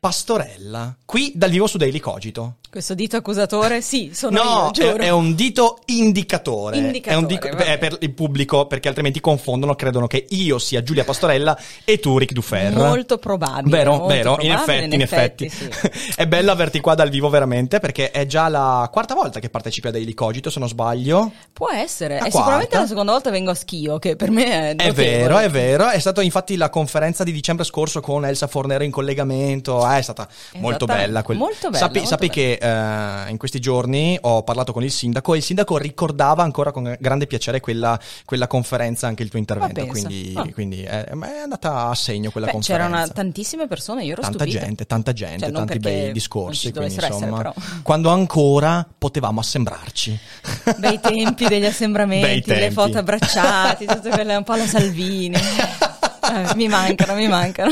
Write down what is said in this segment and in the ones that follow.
Pastorella, qui dal vivo su Daily Cogito. Questo dito accusatore? Sì, sono no, io, giuro. È un dito indicatore. È un dito, è per il pubblico, perché altrimenti confondono, credono che io sia Giulia Pastorella e tu Rick Duferro. Molto probabile. Vero, molto probabile, in effetti. Sì. È bello averti qua dal vivo veramente, perché è già la quarta volta che partecipi a Daily Cogito, se non sbaglio. Può essere, è sicuramente la seconda volta vengo a Schio, che per me è vero, è vero. È stata infatti la conferenza di dicembre scorso con Elsa Fornero in collegamento. È stata molto bella. Molto bella. Sapi che in questi giorni ho parlato con il sindaco e il sindaco ricordava ancora con grande piacere quella conferenza, anche il tuo intervento, quindi è andata a segno quella conferenza. C'erano tantissime persone, io ero stupita. Tanta gente, cioè, tanti bei discorsi, quindi insomma, essere, quando ancora potevamo assembrarci. Bei tempi degli assembramenti, tempi. Le foto abbracciati, tutte quelle un po' alla Salvini. Mi mancano.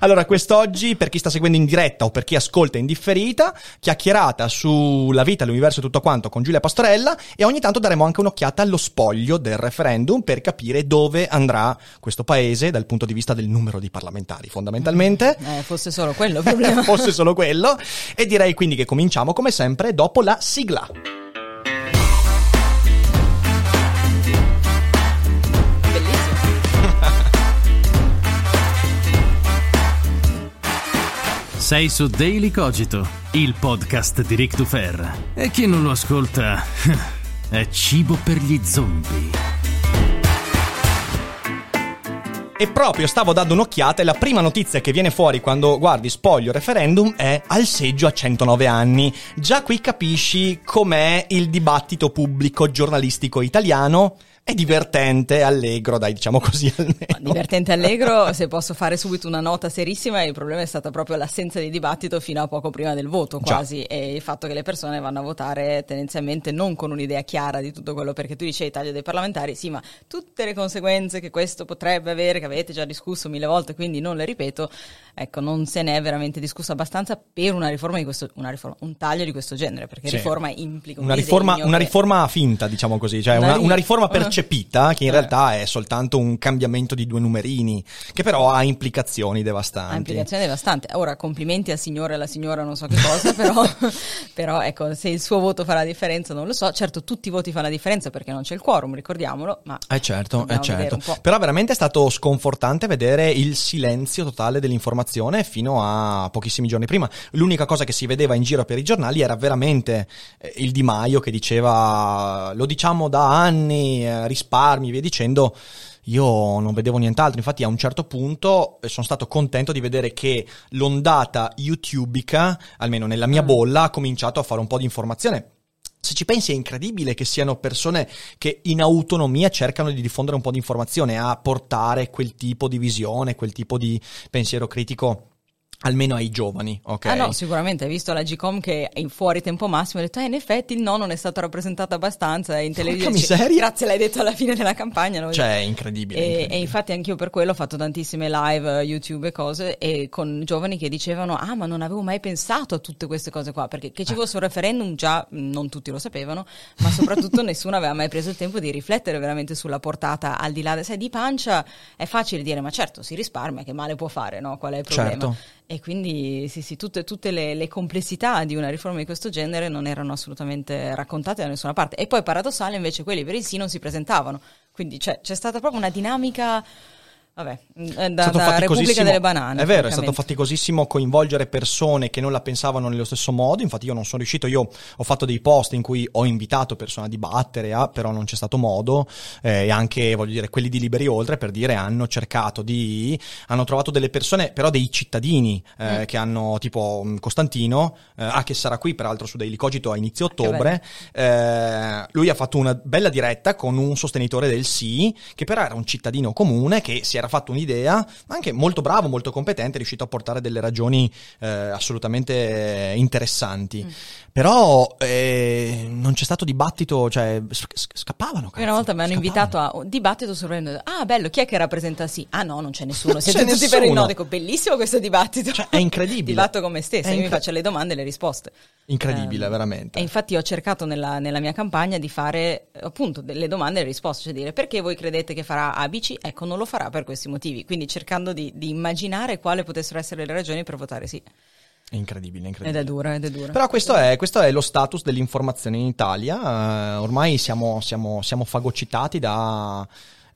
Allora, quest'oggi, per chi sta seguendo in diretta o per chi ascolta in differita, chiacchierata sulla vita, l'universo e tutto quanto con Giulia Pastorella, e ogni tanto daremo anche un'occhiata allo spoglio del referendum per capire dove andrà questo paese dal punto di vista del numero di parlamentari, fondamentalmente. Fosse solo quello il problema. Fosse solo quello. E direi quindi che cominciamo come sempre dopo la sigla. Sei su Daily Cogito, il podcast di Rick Duferro. E chi non lo ascolta è cibo per gli zombie. E proprio stavo dando un'occhiata e la prima notizia che viene fuori quando guardi spoglio referendum è al seggio a 109 anni. Già qui capisci com'è il dibattito pubblico giornalistico italiano. È divertente, allegro, dai, diciamo così almeno. Divertente, allegro, se posso fare subito una nota serissima, il problema è stata proprio l'assenza di dibattito fino a poco prima del voto, quasi, e il fatto che le persone vanno a votare tendenzialmente non con un'idea chiara di tutto quello, perché tu dici il taglio dei parlamentari, sì, ma tutte le conseguenze che questo potrebbe avere, che avete già discusso 1000 volte, quindi non le ripeto, ecco, non se ne è veramente discusso abbastanza per una riforma di questo, un taglio di questo genere, perché riforma implica una riforma finta, diciamo così, cioè una riforma per percepita, che in realtà è soltanto un cambiamento di 2 numerini, che però ha implicazioni devastanti. Ora, complimenti al signore e alla signora, non so che cosa, però ecco, se il suo voto fa la differenza non lo so. Certo, tutti i voti fanno la differenza perché non c'è il quorum, ricordiamolo, ma certo. Però veramente è stato sconfortante vedere il silenzio totale dell'informazione fino a pochissimi giorni prima. L'unica cosa che si vedeva in giro per i giornali era veramente il Di Maio che diceva, lo diciamo da anni, risparmi, via dicendo. Io non vedevo nient'altro, infatti a un certo punto sono stato contento di vedere che l'ondata youtubica, almeno nella mia bolla, ha cominciato a fare un po' di informazione. Se ci pensi è incredibile che siano persone che in autonomia cercano di diffondere un po' di informazione, a portare quel tipo di visione, quel tipo di pensiero critico almeno ai giovani, ok? Ah no, sicuramente, hai visto la Gcom che è in fuori tempo massimo, ha detto in effetti il no non è stato rappresentato abbastanza in televisione. Grazie, l'hai detto alla fine della campagna, no? Cioè, incredibile. E infatti anch'io per quello ho fatto tantissime live YouTube e cose, e con giovani che dicevano ma non avevo mai pensato a tutte queste cose qua, perché che ci fosse un referendum già non tutti lo sapevano, ma soprattutto nessuno aveva mai preso il tempo di riflettere veramente sulla portata, al di là di pancia è facile dire ma certo si risparmia, che male può fare, no? Qual è il problema? Certo. E quindi sì, tutte le complessità di una riforma di questo genere non erano assolutamente raccontate da nessuna parte. E poi paradossale invece quelli per il sì non si presentavano. Quindi c'è stata proprio una dinamica... Vabbè, da Repubblica delle Banane. È vero, è stato faticosissimo coinvolgere persone che non la pensavano nello stesso modo. Infatti io non sono riuscito, io ho fatto dei post in cui ho invitato persone a dibattere, però non c'è stato modo, e anche, voglio dire, quelli di Liberi Oltre, per dire, hanno trovato delle persone, però dei cittadini che hanno, tipo Costantino, che sarà qui peraltro su Daily Cogito a inizio ottobre, lui ha fatto una bella diretta con un sostenitore del sì, che però era un cittadino comune che si era fatto un'idea, anche molto bravo, molto competente, è riuscito a portare delle ragioni assolutamente interessanti, però non c'è stato dibattito, cioè scappavano. Cazzo, una volta mi hanno invitato a un dibattito sorprendente. Ah, bello, chi è che rappresenta sì? Ah no, non c'è nessuno, siete tutti per il no. Dico, bellissimo questo dibattito, cioè, è incredibile. Dibatto con me stessa, io mi faccio le domande e le risposte. Incredibile, veramente. E infatti ho cercato nella mia campagna di fare appunto delle domande e le risposte, cioè dire perché voi credete che farà ABC? Ecco, non lo farà per questi motivi, quindi cercando di immaginare quale potessero essere le ragioni per votare sì. Incredibile. Ed è dura. Però questo è lo status dell'informazione in Italia, ormai siamo fagocitati da...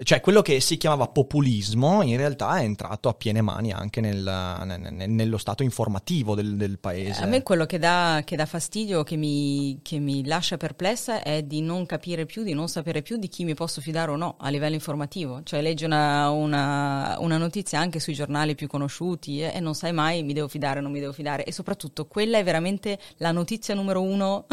Cioè quello che si chiamava populismo in realtà è entrato a piene mani anche nello stato informativo del paese. A me quello che dà fastidio, che mi lascia perplessa, è di non capire più, di non sapere più di chi mi posso fidare o no a livello informativo. Cioè leggi una notizia anche sui giornali più conosciuti e non sai mai mi devo fidare o non mi devo fidare. E soprattutto quella è veramente la notizia numero 1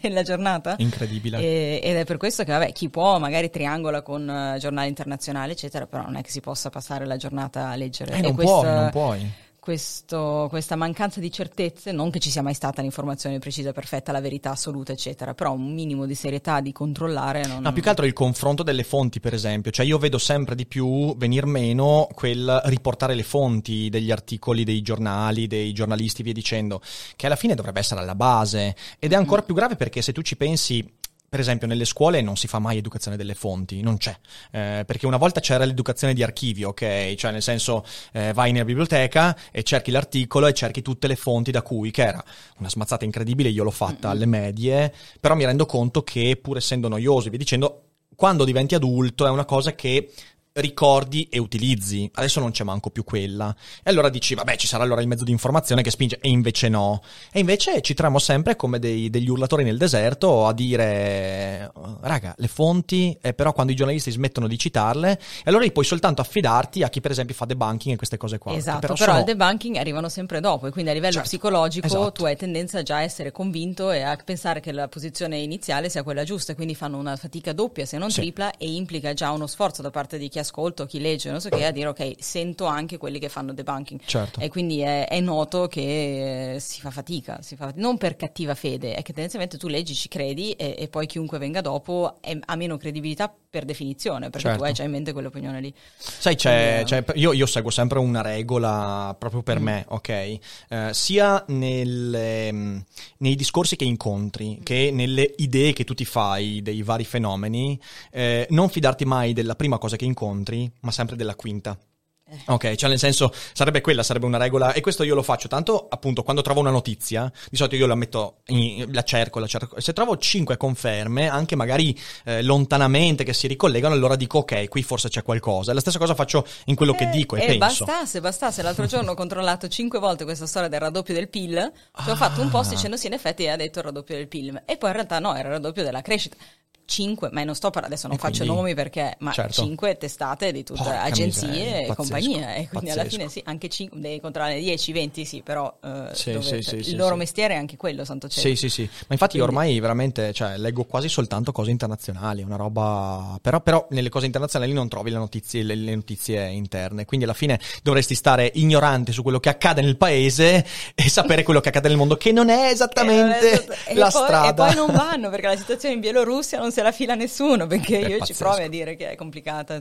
della giornata. Incredibile. Ed è per questo che chi può magari triangola con giornali internazionale eccetera, però non è che si possa passare la giornata a leggere non puoi. Questa mancanza di certezze, non che ci sia mai stata l'informazione precisa, perfetta, la verità assoluta eccetera, però un minimo di serietà, di controllare. No, più che altro il confronto delle fonti, per esempio. Cioè io vedo sempre di più venir meno quel riportare le fonti degli articoli dei giornali, dei giornalisti via dicendo, che alla fine dovrebbe essere alla base, ed è ancora più grave perché se tu ci pensi, per esempio nelle scuole non si fa mai educazione delle fonti, non c'è, perché una volta c'era l'educazione di archivio, ok? Cioè nel senso vai nella biblioteca e cerchi l'articolo e cerchi tutte le fonti da cui, che era una smazzata incredibile, io l'ho fatta alle medie, però mi rendo conto che pur essendo noioso, vi dicendo, quando diventi adulto è una cosa che... ricordi e utilizzi. Adesso non c'è manco più quella, e allora dici vabbè, ci sarà allora il mezzo di informazione che spinge, e invece no, e invece ci troviamo sempre come degli urlatori nel deserto a dire raga, le fonti, però quando i giornalisti smettono di citarle, e allora puoi soltanto affidarti a chi per esempio fa debunking e queste cose qua. Esatto, però il debunking arrivano sempre dopo, e quindi a livello psicologico tu hai tendenza già a essere convinto e a pensare che la posizione iniziale sia quella giusta, quindi fanno una fatica doppia se non tripla, e implica già uno sforzo da parte di chi ascolto, chi legge, non so che, a dire ok, sento anche quelli che fanno debunking. Certo. E quindi è noto che si fa fatica, non per cattiva fede, è che tendenzialmente tu leggi, ci credi, e poi chiunque venga dopo ha meno credibilità per definizione, perché tu hai già in mente quell'opinione lì. Sai, io seguo sempre una regola proprio per me, ok? Sia nei discorsi che incontri, che nelle idee che tu ti fai dei vari fenomeni, non fidarti mai della prima cosa che incontri, ma sempre della quinta. Ok, cioè nel senso sarebbe una regola, e questo io lo faccio tanto, appunto quando trovo una notizia, di solito io la metto, la cerco, se trovo 5 conferme, anche magari lontanamente, che si ricollegano, allora dico ok, qui forse c'è qualcosa. La stessa cosa faccio in quello che dico e penso. Bastasse, l'altro giorno ho controllato 5 volte questa storia del raddoppio del PIL, ho fatto un post dicendo sì, in effetti ha detto il raddoppio del PIL, e poi in realtà no, era il raddoppio della crescita. 5, ma non sto parlando, adesso non faccio nomi perché, ma 5 testate di tutte, agenzie e compagnie, e quindi alla fine sì, anche 5, devi controllare 10, 20, sì, però il loro mestiere è anche quello, santo cielo. Sì, ma infatti io ormai veramente, cioè, leggo quasi soltanto cose internazionali, una roba, però nelle cose internazionali non trovi le notizie interne, quindi alla fine dovresti stare ignorante su quello che accade nel paese e sapere quello che accade nel mondo, che non è esattamente la strada. E poi non vanno, perché la situazione in Bielorussia non se la fila nessuno, perché io ci provo a dire che è complicata.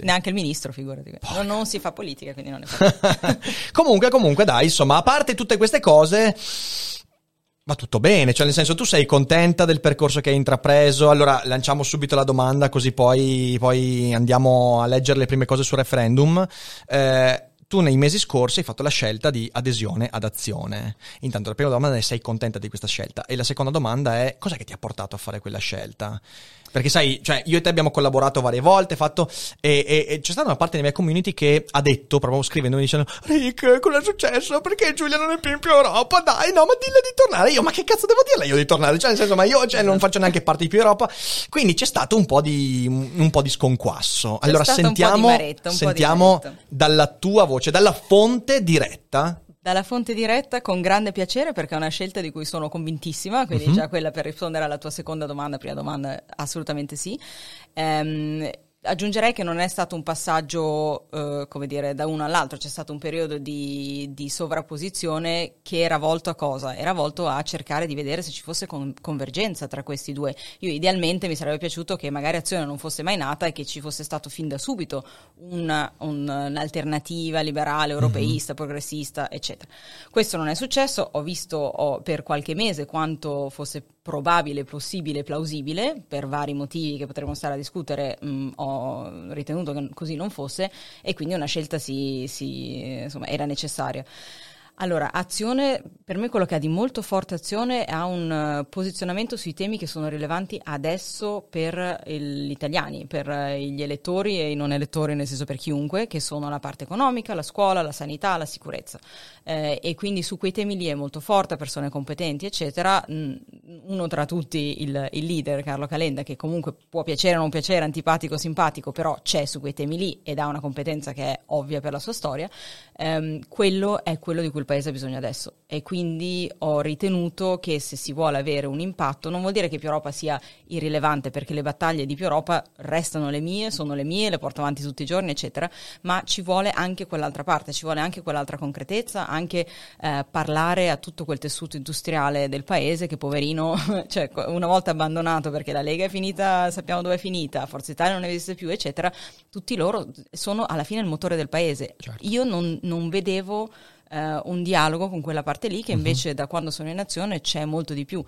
Neanche il ministro, figurati. Non si fa politica, quindi non ne fa. Comunque dai, insomma, a parte tutte queste cose va tutto bene, cioè nel senso, tu sei contenta del percorso che hai intrapreso? Allora lanciamo subito la domanda, così poi andiamo a leggere le prime cose sul referendum. tu nei mesi scorsi hai fatto la scelta di adesione ad Azione. Intanto la prima domanda è: sei contenta di questa scelta? E la seconda domanda è: cos'è che ti ha portato a fare quella scelta? Perché sai, cioè, io e te abbiamo collaborato varie volte, fatto, e c'è stata una parte della mia community che ha detto, proprio scrivendo, mi dicendo: Rick, cosa è successo? Perché Giulia non è più in Più Europa? Dai, no, ma dille di tornare. Io, ma che cazzo devo dirle io di tornare? Cioè, nel senso, ma io, cioè, non faccio neanche parte di Più Europa. Quindi c'è stato un po' di sconquasso. C'è allora sentiamo, sentiamo dalla tua voce, dalla fonte diretta. Dalla fonte diretta, con grande piacere, perché è una scelta di cui sono convintissima, quindi già quella, per rispondere alla tua seconda domanda, prima domanda, assolutamente sì. Aggiungerei che non è stato un passaggio, come dire, da uno all'altro. C'è stato un periodo di sovrapposizione che era volto a cosa? Era volto a cercare di vedere se ci fosse convergenza tra questi due. Io idealmente mi sarebbe piaciuto che magari Azione non fosse mai nata e che ci fosse stato fin da subito un'alternativa liberale, europeista, progressista, eccetera. Questo non è successo. Ho visto per qualche mese quanto fosse probabile, possibile, plausibile, per vari motivi che potremmo stare a discutere. Ho ritenuto che così non fosse, e quindi una scelta insomma, era necessaria. Allora, Azione, per me quello che ha di molto forte Azione, ha un posizionamento sui temi che sono rilevanti adesso per gli italiani, per gli elettori e i non elettori, nel senso per chiunque, che sono la parte economica, la scuola, la sanità, la sicurezza. E quindi su quei temi lì è molto forte, persone competenti, eccetera. Uno tra tutti il leader, Carlo Calenda, che comunque può piacere o non piacere, antipatico o simpatico, però c'è su quei temi lì ed ha una competenza che è ovvia per la sua storia. Quello è quello di cui il paese ha bisogno adesso, e quindi ho ritenuto che se si vuole avere un impatto, non vuol dire che Più Europa sia irrilevante, perché le battaglie di Più Europa restano le mie, sono le mie, le porto avanti tutti i giorni, eccetera, ma ci vuole anche quell'altra parte, ci vuole anche quell'altra concretezza, anche parlare a tutto quel tessuto industriale del paese che, poverino, cioè, una volta abbandonato perché la Lega è finita, sappiamo dove è finita, Forza Italia non esiste più, eccetera, tutti loro sono alla fine il motore del paese. Certo. Io non vedevo un dialogo con quella parte lì, che invece da quando sono in Azione c'è molto di più,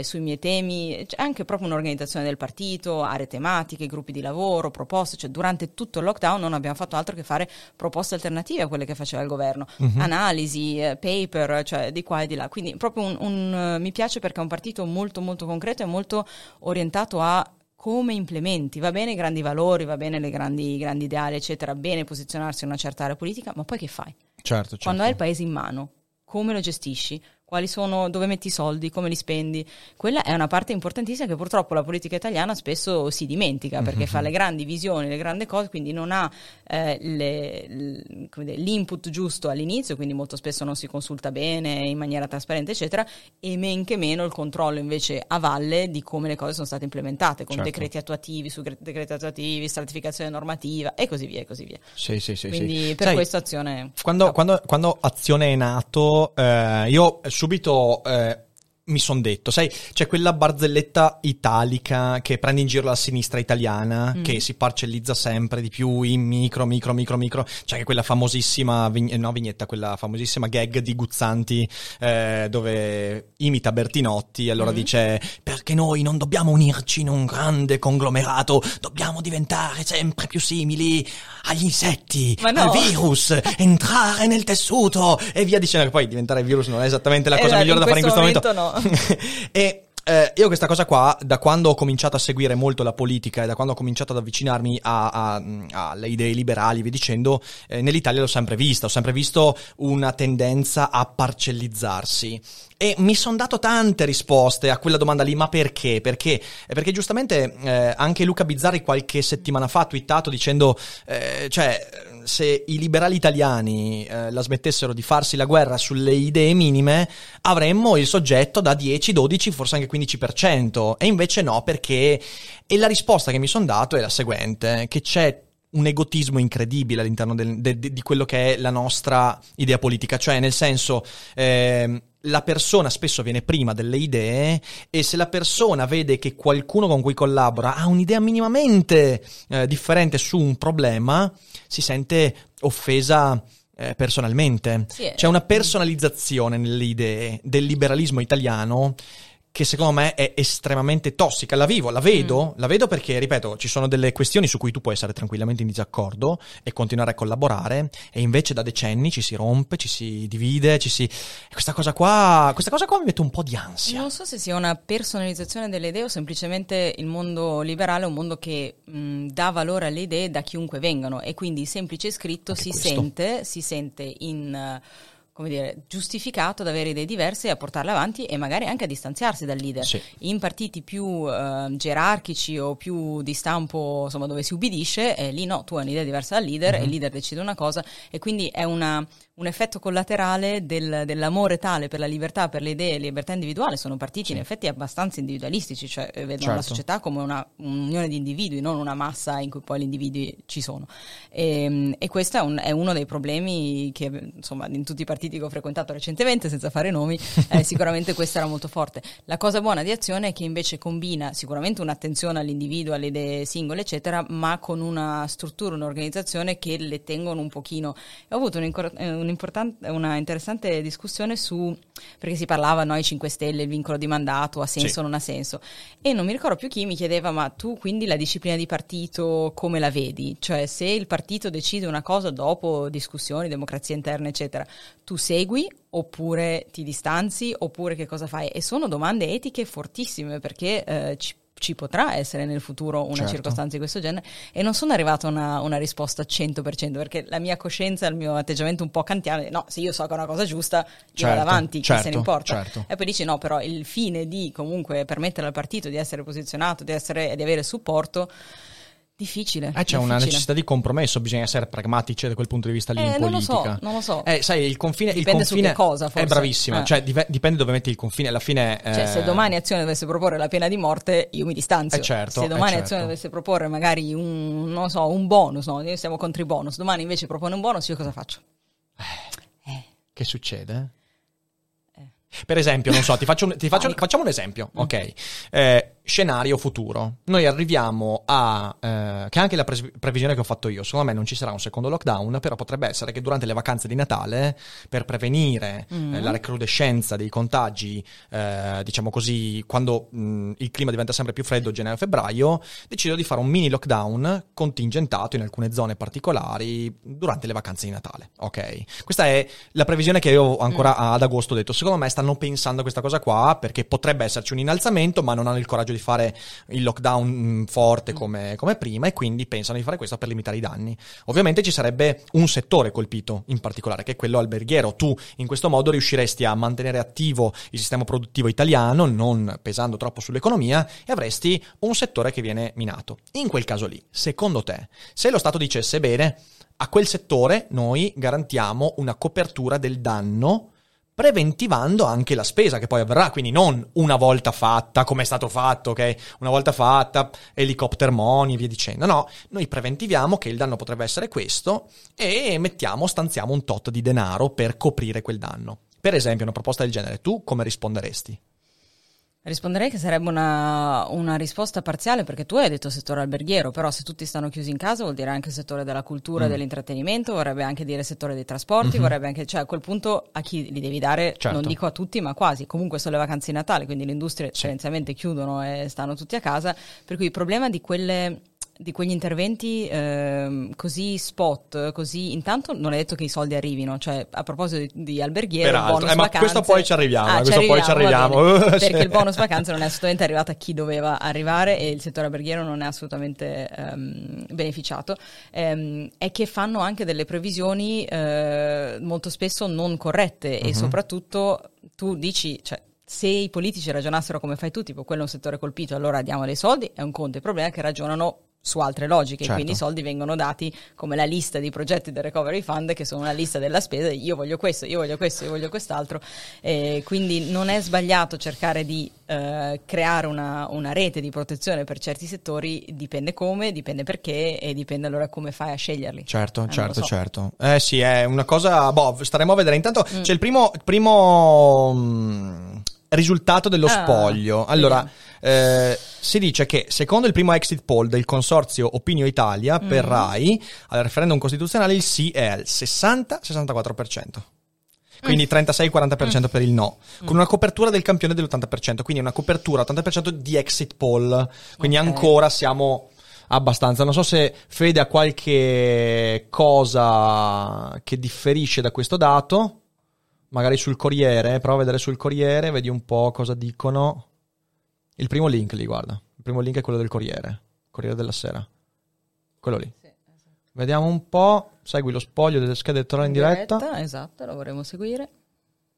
sui miei temi, c'è anche proprio un'organizzazione del partito, aree tematiche, gruppi di lavoro, proposte, cioè durante tutto il lockdown non abbiamo fatto altro che fare proposte alternative a quelle che faceva il governo, analisi, paper, cioè di qua e di là, quindi proprio mi piace perché è un partito molto molto concreto e molto orientato a come implementi. Va bene i grandi valori, va bene i grandi ideali, eccetera, bene posizionarsi in una certa area politica, ma poi che fai? Certo, certo. Quando hai il paese in mano, come lo gestisci? Quali sono, dove metti i soldi, come li spendi? Quella è una parte importantissima che purtroppo la politica italiana spesso si dimentica, perché fa le grandi visioni, le grandi cose, quindi non ha l'input giusto all'inizio, quindi molto spesso non si consulta bene in maniera trasparente, eccetera, e men che meno il controllo invece a valle di come le cose sono state implementate, con decreti attuativi su decreti attuativi, stratificazione normativa e così via e così via. Sì. Quindi per questa Azione... Quando Azione è nato, io subito mi son detto, sai, c'è quella barzelletta italica che prende in giro la sinistra italiana, che si parcellizza sempre di più in micro, c'è anche quella famosissima vignetta, quella famosissima gag di Guzzanti, dove imita Bertinotti, allora dice: perché noi non dobbiamo unirci in un grande conglomerato, dobbiamo diventare sempre più simili agli insetti, al virus, entrare nel tessuto e via dicendo, che poi diventare virus non è esattamente la cosa migliore da fare in questo momento. No. E io questa cosa qua, da quando ho cominciato a seguire molto la politica e da quando ho cominciato ad avvicinarmi alle idee liberali, vi dicendo, nell'Italia l'ho sempre vista, ho sempre visto una tendenza a parcellizzarsi. E mi sono dato tante risposte a quella domanda lì, ma perché? Perché giustamente anche Luca Bizzarri qualche settimana fa ha twittato dicendo, se i liberali italiani la smettessero di farsi la guerra sulle idee minime, avremmo il soggetto da 10, 12, forse anche 15%, e invece no, perché... E la risposta che mi sono dato è la seguente, che c'è un egotismo incredibile all'interno di quello che è la nostra idea politica, cioè nel senso... la persona spesso viene prima delle idee, e se la persona vede che qualcuno con cui collabora ha un'idea minimamente differente su un problema, si sente offesa personalmente. Sì, c'è una personalizzazione nelle idee del liberalismo italiano che secondo me è estremamente tossica. La vivo, la vedo perché, ripeto, ci sono delle questioni su cui tu puoi essere tranquillamente in disaccordo e continuare a collaborare, e invece da decenni ci si rompe, ci si divide, ci si... Questa cosa qua mi mette un po' di ansia. Non so se sia una personalizzazione delle idee o semplicemente il mondo liberale è un mondo che dà valore alle idee da chiunque vengano, e quindi il semplice iscritto si sente in... come dire, giustificato ad avere idee diverse e a portarle avanti e magari anche a distanziarsi dal leader. Sì. In partiti più gerarchici o più di stampo, insomma, dove si ubbidisce, lì no, tu hai un'idea diversa dal leader e il leader decide una cosa, e quindi è un effetto collaterale dell'amore tale per la libertà, per le idee, libertà individuale. Sono partiti in effetti abbastanza individualistici, cioè vedono la società come un'unione di individui, non una massa in cui poi gli individui ci sono. E questo è uno dei problemi che, insomma, in tutti i partiti che ho frequentato recentemente, senza fare nomi, sicuramente questa era molto forte. La cosa buona di Azione è che invece combina sicuramente un'attenzione all'individuo, alle idee singole eccetera, ma con una struttura, un'organizzazione che le tengono un pochino. Ho avuto una interessante discussione su, perché si parlava, no, i 5 Stelle, il vincolo di mandato, ha senso o non ha senso, e non mi ricordo più chi mi chiedeva: ma tu quindi la disciplina di partito come la vedi? Cioè, se il partito decide una cosa dopo discussioni, democrazia interna eccetera, tu segui oppure ti distanzi, oppure che cosa fai? E sono domande etiche fortissime, perché ci potrà essere nel futuro una circostanza di questo genere, e non sono arrivata a una risposta 100%, perché la mia coscienza, il mio atteggiamento un po' kantiano, no, se io so che è una cosa giusta, io vado avanti, chi se ne importa. E poi dici no, però il fine di comunque permettere al partito di essere posizionato, di avere supporto, difficile. Una necessità di compromesso, bisogna essere pragmatici da quel punto di vista lì in politica. Non lo so. Sai, il confine su che cosa, forse. È bravissima, cioè dipende dove metti il confine, alla fine... Cioè, se domani Azione dovesse proporre la pena di morte, io mi distanzio. Se domani Azione dovesse proporre magari un bonus, no? Noi siamo contro i bonus, domani invece propone un bonus, io cosa faccio? Che succede? Per esempio, non so, facciamo un esempio, ok? Scenario futuro. Noi arriviamo a... che anche la previsione che ho fatto io, secondo me non ci sarà un secondo lockdown, però potrebbe essere che durante le vacanze di Natale, per prevenire la recrudescenza dei contagi, diciamo così, quando il clima diventa sempre più freddo, gennaio-febbraio, decido di fare un mini lockdown contingentato in alcune zone particolari durante le vacanze di Natale, ok? Questa è la previsione che io ancora ad agosto ho detto. Secondo me stanno pensando a questa cosa qua, perché potrebbe esserci un innalzamento, ma non hanno il coraggio di fare il lockdown forte come prima, e quindi pensano di fare questo per limitare i danni. Ovviamente ci sarebbe un settore colpito in particolare, che è quello alberghiero. Tu in questo modo riusciresti a mantenere attivo il sistema produttivo italiano, non pesando troppo sull'economia, e avresti un settore che viene minato. In quel caso lì, secondo te, se lo Stato dicesse: bene, a quel settore noi garantiamo una copertura del danno, preventivando anche la spesa che poi avverrà, quindi non una volta fatta, come è stato fatto, ok? Una volta fatta, elicotteri moni e via dicendo. No, noi preventiviamo che il danno potrebbe essere questo e stanziamo un tot di denaro per coprire quel danno. Per esempio, una proposta del genere, tu come risponderesti? Risponderei che sarebbe una risposta parziale, perché tu hai detto settore alberghiero, però se tutti stanno chiusi in casa vuol dire anche il settore della cultura, dell'intrattenimento, vorrebbe anche dire settore dei trasporti, vorrebbe anche, cioè a quel punto a chi li devi dare, non dico a tutti ma quasi, comunque sono le vacanze di Natale, quindi le industrie tendenzialmente chiudono e stanno tutti a casa, per cui il problema di quegli interventi così spot, così, intanto non è detto che i soldi arrivino, cioè a proposito di alberghiero, bonus vacanze, ma questo poi ci arriviamo, perché il bonus vacanze non è assolutamente arrivato a chi doveva arrivare e il settore alberghiero non è assolutamente beneficiato, è che fanno anche delle previsioni molto spesso non corrette e soprattutto tu dici, cioè, se i politici ragionassero come fai tu, tipo quello è un settore colpito, allora diamo dei soldi, è un conto, il problema è che ragionano su altre logiche, quindi i soldi vengono dati come la lista di progetti del Recovery Fund, che sono una lista della spesa, io voglio questo, io voglio questo, io voglio quest'altro, quindi non è sbagliato cercare di creare una rete di protezione per certi settori, dipende come, dipende perché e dipende allora come fai a sceglierli. Certo. Sì, è una cosa, staremo a vedere. Intanto c'è il primo risultato dello spoglio. Allora, si dice che secondo il primo exit poll del consorzio Opinio Italia per Rai, al referendum costituzionale il sì è al 60-64%. quindi 36-40% per il no, con una copertura del campione dell'80%, quindi una copertura 80% di exit poll, quindi ancora siamo abbastanza. Non so se Fede ha qualche cosa che differisce da questo dato, magari sul Corriere, prova a vedere sul Corriere, vedi un po' cosa dicono. Il primo link lì, guarda, il primo link è quello del Corriere, Corriere della Sera, quello lì. Sì, esatto. Vediamo un po', segui lo spoglio delle schede elettorali in diretta. Esatto, lo vorremmo seguire.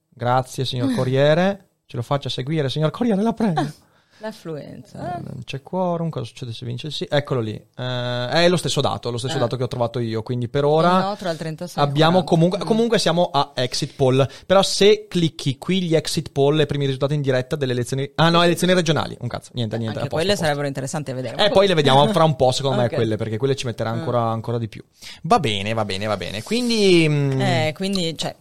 Grazie signor Corriere, ce lo faccia seguire, signor Corriere, la prego. L'affluenza. Non c'è quorum, cosa succede se vince il sì? Eccolo lì. È lo stesso dato che ho trovato io, quindi per ora no, tra il 36 abbiamo 40. Comunque siamo a exit poll, però se clicchi qui gli exit poll, i primi risultati in diretta delle elezioni, elezioni regionali, un cazzo, niente. Anche quelle sarebbero interessanti a vedere. Poi le vediamo fra un po', secondo me, quelle, perché quelle ci metterà ancora di più. Va bene, quindi... quindi, cioè...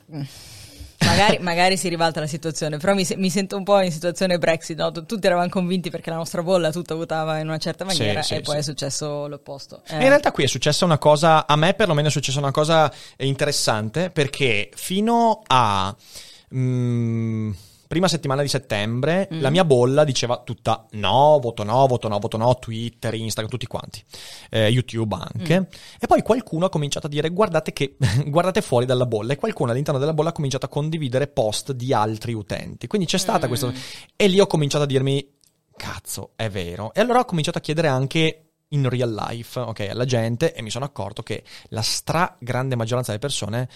Magari si ribalta la situazione, però mi sento un po' in situazione Brexit, no? Tutti eravamo convinti perché la nostra bolla tutta votava in una certa maniera, poi è successo l'opposto. In realtà qui è successa una cosa, a me perlomeno è successa una cosa interessante, perché fino a... prima settimana di settembre la mia bolla diceva tutta voto no, Twitter, Instagram, tutti quanti, YouTube anche, e poi qualcuno ha cominciato a dire guardate fuori dalla bolla, e qualcuno all'interno della bolla ha cominciato a condividere post di altri utenti, quindi c'è stata questa, e lì ho cominciato a dirmi cazzo, è vero, e allora ho cominciato a chiedere anche in real life, alla gente, e mi sono accorto che la stragrande maggioranza delle persone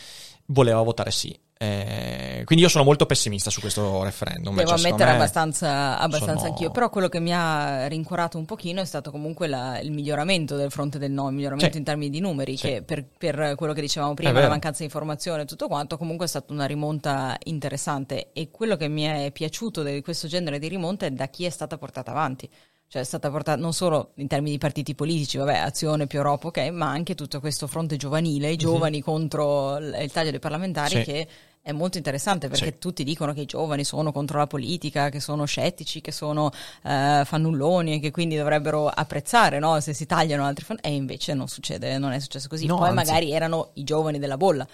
voleva votare sì. Quindi io sono molto pessimista su questo referendum. Devo ammettere abbastanza anch'io. Però quello che mi ha rincuorato un pochino è stato comunque il miglioramento del fronte del no, il miglioramento in termini di numeri, che per quello che dicevamo prima, la mancanza di informazione e tutto quanto, comunque è stata una rimonta interessante. E quello che mi è piaciuto di questo genere di rimonta è da chi è stata portata avanti. Cioè è stata portata non solo in termini di partiti politici, Azione, Più Europa, ma anche tutto questo fronte giovanile, i giovani contro il taglio dei parlamentari, che è molto interessante perché tutti dicono che i giovani sono contro la politica, che sono scettici, che sono fannulloni e che quindi dovrebbero apprezzare, no? Se si tagliano altri e invece non succede, non è successo così. No, poi anzi, magari erano i giovani della bolla,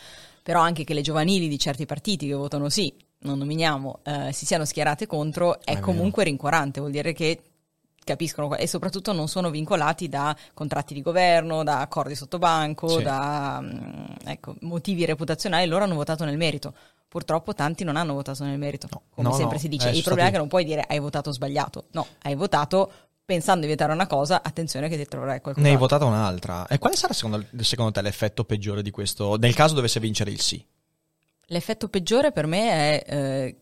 però anche che le giovanili di certi partiti che votano sì, non nominiamo, si siano schierate contro è comunque rincuorante, vuol dire che capiscono e soprattutto non sono vincolati da contratti di governo, da accordi sottobanco, da motivi reputazionali. Loro hanno votato nel merito. Purtroppo tanti non hanno votato nel merito, si dice. Il problema è che non puoi dire hai votato sbagliato. No, hai votato pensando di vietare una cosa, attenzione che ti troverai qualcosa. Ne hai votata un'altra. E quale sarà secondo te l'effetto peggiore di questo, nel caso dovesse vincere il sì? L'effetto peggiore per me è...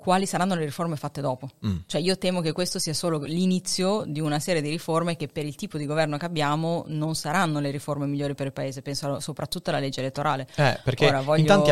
quali saranno le riforme fatte dopo? Cioè io temo che questo sia solo l'inizio di una serie di riforme che per il tipo di governo che abbiamo non saranno le riforme migliori per il paese, penso soprattutto alla legge elettorale. Perché in tanti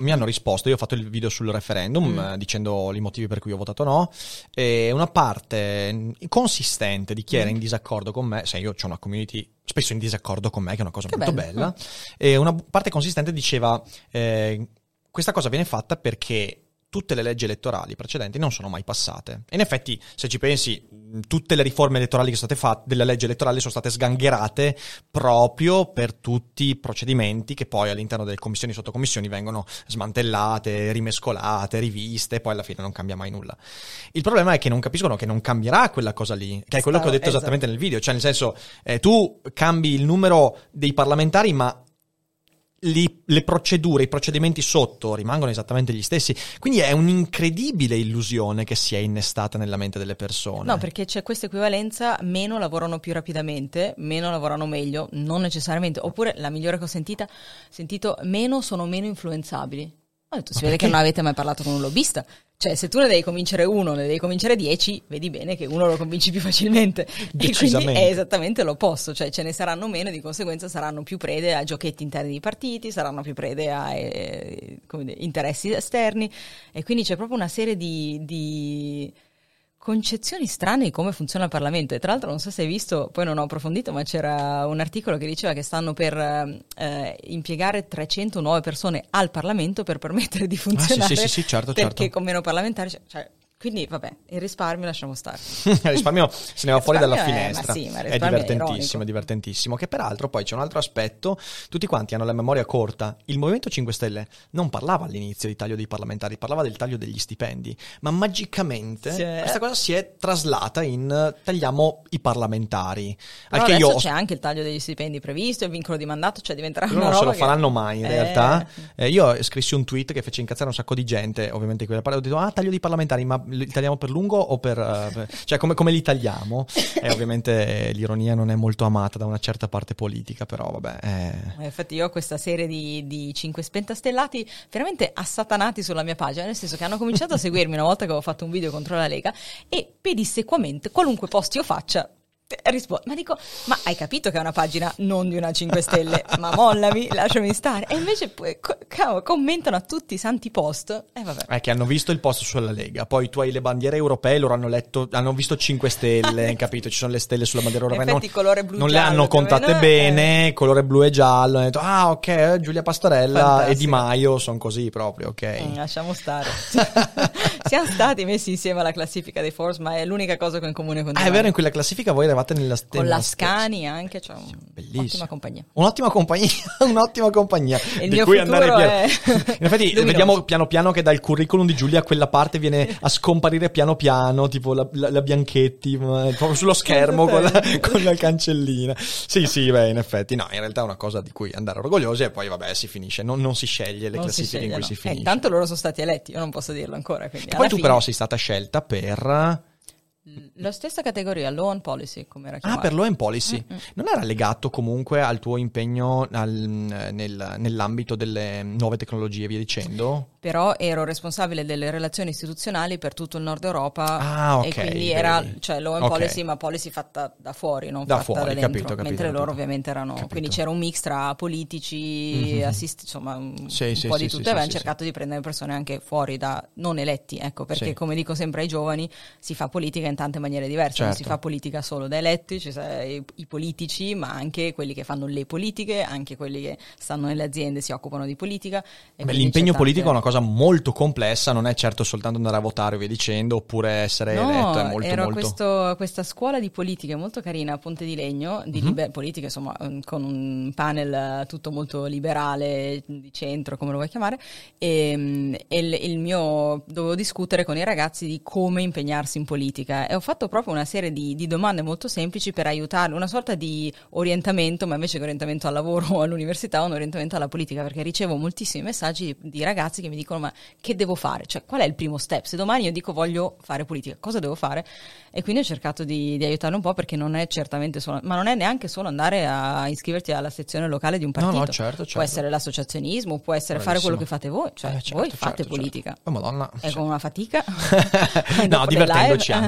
mi hanno risposto, io ho fatto il video sul referendum dicendo i motivi per cui ho votato no, e una parte consistente di chi era in disaccordo con me, se io ho una community spesso in disaccordo con me, che è una cosa molto bella, e una parte consistente diceva questa cosa viene fatta perché tutte le leggi elettorali precedenti non sono mai passate. E in effetti, se ci pensi, tutte le riforme elettorali che sono state fatte, della legge elettorale, sono state sgangherate proprio per tutti i procedimenti che poi all'interno delle commissioni e sottocommissioni vengono smantellate, rimescolate, riviste, e poi alla fine non cambia mai nulla. Il problema è che non capiscono che non cambierà quella cosa lì, che è quello che ho detto esattamente nel video. Cioè, nel senso, tu cambi il numero dei parlamentari, ma le procedure, i procedimenti sotto rimangono esattamente gli stessi, quindi è un'incredibile illusione che si è innestata nella mente delle persone. No, perché c'è questa equivalenza, meno lavorano più rapidamente, meno lavorano meglio, non necessariamente, oppure la migliore che ho sentito, meno sono meno influenzabili. Ho detto, si vede che non avete mai parlato con un lobbista. Cioè, se tu ne devi convincere uno, ne devi convincere 10, vedi bene che uno lo convinci più facilmente. E quindi è esattamente l'opposto, cioè ce ne saranno meno, di conseguenza saranno più prede a giochetti interni di partiti, saranno più prede a interessi esterni, e quindi c'è proprio una serie di concezioni strane di come funziona il Parlamento. E tra l'altro non so se hai visto, poi non ho approfondito, ma c'era un articolo che diceva che stanno per impiegare 300 nuove persone al Parlamento per permettere di funzionare, perché con meno parlamentari, cioè Quindi vabbè, il risparmio lasciamo stare. Il risparmio se ne va fuori dalla finestra. Sì, è divertentissimo, Che peraltro poi c'è un altro aspetto, tutti quanti hanno la memoria corta. Il Movimento 5 Stelle non parlava all'inizio di taglio dei parlamentari, parlava del taglio degli stipendi, ma magicamente questa cosa si è traslata in tagliamo i parlamentari. Però adesso c'è anche il taglio degli stipendi previsto, il vincolo di mandato, cioè diventerà una roba. Non se lo faranno mai in realtà. Io scrissi un tweet che fece incazzare un sacco di gente, ovviamente quella parola, ho detto taglio dei parlamentari, ma li tagliamo per lungo o per cioè come li tagliamo? E ovviamente l'ironia non è molto amata da una certa parte politica, però vabbè. Infatti io ho questa serie di 5 pentastellati veramente assatanati sulla mia pagina, nel senso che hanno cominciato a seguirmi una volta che avevo fatto un video contro la Lega e pedissequamente qualunque post io faccia rispondo, ma dico, ma hai capito che è una pagina non di una 5 stelle, ma mollami, lasciami stare. E invece poi, commentano a tutti i santi post. E vabbè. È che hanno visto il post sulla Lega, poi tu hai le bandiere europee, loro hanno letto, hanno visto 5 stelle, capito? Ci sono le stelle sulla bandiera europea, effetti, non, colore blu, non giallo, le hanno contate bene, colore blu e giallo, hanno detto, ah ok, Giulia Pastorella e Di Maio sono così proprio, ok. Lasciamo stare. Siamo stati messi insieme alla classifica dei Forbes, ma è l'unica cosa che ho in comune con Di Maio. È vero, in quella classifica voi eravate con la Scani anche, cioè un'ottima compagnia. Un'ottima compagnia di cui andare piano. In effetti vediamo piano piano che dal curriculum di Giulia quella parte viene a scomparire piano piano, tipo la Bianchetti proprio sullo schermo con la cancellina. Sì, beh, in effetti no, in realtà è una cosa di cui andare orgogliosi e poi vabbè si finisce, non si sceglie le classifiche in cui si finisce. Intanto loro sono stati eletti, io non posso dirlo ancora. Poi tu però sei stata scelta per... la stessa categoria, law and policy, come era chiamato. Ah, per law and policy. Non era legato comunque al tuo impegno nell'ambito delle nuove tecnologie, via dicendo? Però ero responsabile delle relazioni istituzionali per tutto il Nord Europa. Ah, ok. E quindi era law and policy, ma policy fatta da fuori, non da fatta fuori, da dentro. Capito, mentre loro ovviamente erano... Capito. Quindi c'era un mix tra politici, insomma un po' di tutto. E avevano cercato di prendere persone anche fuori, da non eletti, ecco, perché come dico sempre ai giovani, si fa politica in tante maniere diverse, non si fa politica solo da eletti, ci sono i politici, ma anche quelli che fanno le politiche, anche quelli che stanno nelle aziende, si occupano di politica. E l'impegno politico è una cosa molto complessa, non è certo soltanto andare a votare, via dicendo, oppure essere eletto, è molto... Questa scuola di politiche molto carina a Ponte di Legno, di politiche, insomma, con un panel tutto molto liberale, di centro, come lo vuoi chiamare, e dovevo discutere con i ragazzi di come impegnarsi in politica. E ho fatto proprio una serie di domande molto semplici per aiutarli, una sorta di orientamento, ma invece che orientamento al lavoro o all'università, un orientamento alla politica, perché ricevo moltissimi messaggi di ragazzi che mi dicono, ma che devo fare? Cioè, qual è il primo step? Se domani io dico voglio fare politica, cosa devo fare? E quindi ho cercato di aiutarli un po', perché non è certamente solo, ma non è neanche solo andare a iscriverti alla sezione locale di un partito. No, certo. Può essere l'associazionismo, può essere fare quello che fate voi, cioè voi fate politica. Oh, Madonna. È con una fatica. No,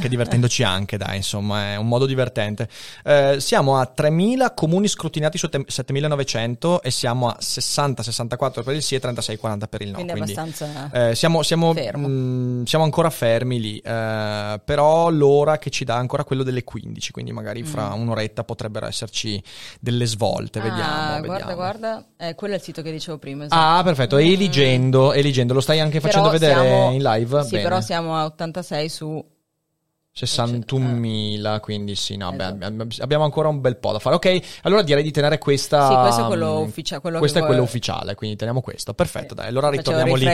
divertendoci anche, dai, insomma, è un modo divertente. Siamo a 3.000 comuni scrutinati su 7.900 e siamo a 60-64 per il sì e 36-40 per il no. Quindi abbastanza siamo ancora fermi lì, però l'ora che ci dà ancora quello delle 15, quindi magari fra un'oretta potrebbero esserci delle svolte, vediamo. Guarda, quello è il sito che dicevo prima. Esatto. Ah, perfetto, Eligendo, lo stai anche facendo vedere in live? Sì, bene. Però siamo a 86 su... 61.000, quindi sì, no, abbiamo ancora un bel po' da fare. Ok, allora direi di tenere questa. Sì, questo è quello ufficiale. Questo è quello ufficiale, quindi teniamo questo. Perfetto, dai, allora ritorniamo lì.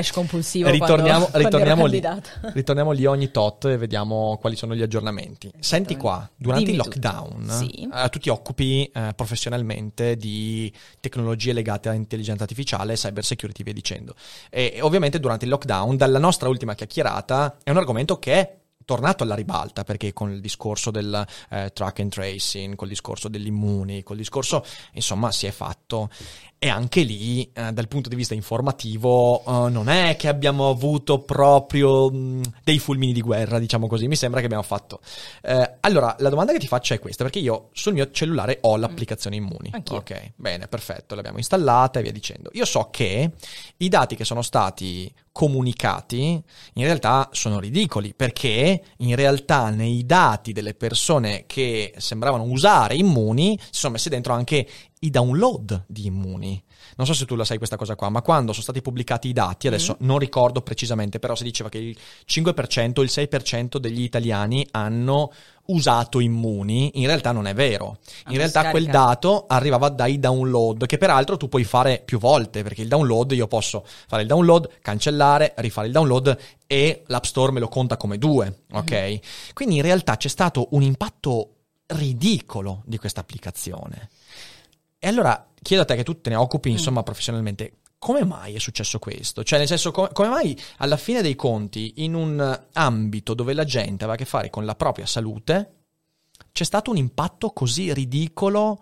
Ritorniamo lì ogni tot e vediamo quali sono gli aggiornamenti. Senti qua, durante il lockdown, tu ti occupi professionalmente di tecnologie legate all'intelligenza artificiale, cyber security, via dicendo. E ovviamente durante il lockdown, dalla nostra ultima chiacchierata, è un argomento che è tornato alla ribalta, perché con il discorso del track and tracing, col discorso dell'Immuni, col discorso, insomma, si è fatto. E anche lì, dal punto di vista informativo, non è che abbiamo avuto proprio dei fulmini di guerra, diciamo così, mi sembra che abbiamo fatto. Allora, la domanda che ti faccio è questa, perché io sul mio cellulare ho l'applicazione Immuni. Anch'io. Ok, bene, perfetto, l'abbiamo installata e via dicendo. Io so che i dati che sono stati comunicati in realtà sono ridicoli, perché in realtà nei dati delle persone che sembravano usare Immuni si sono messi dentro anche i download di Immuni. non so se tu la sai questa cosa qua, ma quando sono stati pubblicati i dati, adesso non ricordo precisamente, però si diceva che il 5%, il 6% degli italiani hanno usato Immuni, in realtà non è vero. In realtà quel dato arrivava dai download, che peraltro tu puoi fare più volte, perché il download, io posso fare il download, cancellare, rifare il download e l'App Store me lo conta come 2, ok? Quindi in realtà c'è stato un impatto ridicolo di questa applicazione. E allora chiedo a te, che tu te ne occupi insomma professionalmente, come mai è successo questo? Cioè nel senso, come mai alla fine dei conti, in un ambito dove la gente aveva a che fare con la propria salute, c'è stato un impatto così ridicolo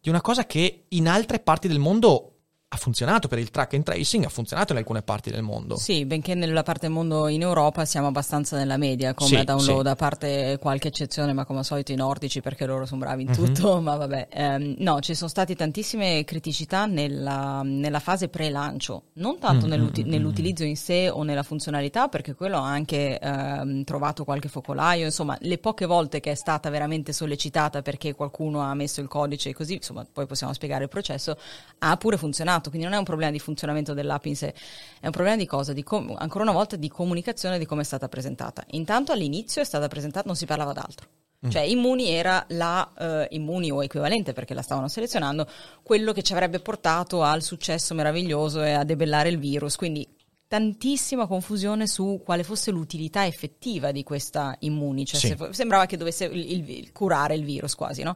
di una cosa che in altre parti del mondo ha funzionato? Per il track and tracing ha funzionato in alcune parti del mondo. Sì, benché nella parte del mondo, in Europa siamo abbastanza nella media come download, a parte qualche eccezione, ma come al solito i nordici, perché loro sono bravi in tutto, ma vabbè. No, ci sono state tantissime criticità nella fase pre-lancio, non tanto nell'utilizzo in sé o nella funzionalità, perché quello ha anche trovato qualche focolaio, insomma, le poche volte che è stata veramente sollecitata perché qualcuno ha messo il codice e così, insomma, poi possiamo spiegare il processo, ha pure funzionato. Quindi non è un problema di funzionamento dell'app in sé, è un problema di cosa? Ancora una volta di comunicazione, di come è stata presentata. Intanto all'inizio è stata presentata, non si parlava d'altro. Cioè Immuni era Immuni o equivalente, perché la stavano selezionando, quello che ci avrebbe portato al successo meraviglioso e a debellare il virus. Quindi tantissima confusione su quale fosse l'utilità effettiva di questa Immuni, cioè sembrava che dovesse curare il virus quasi, no?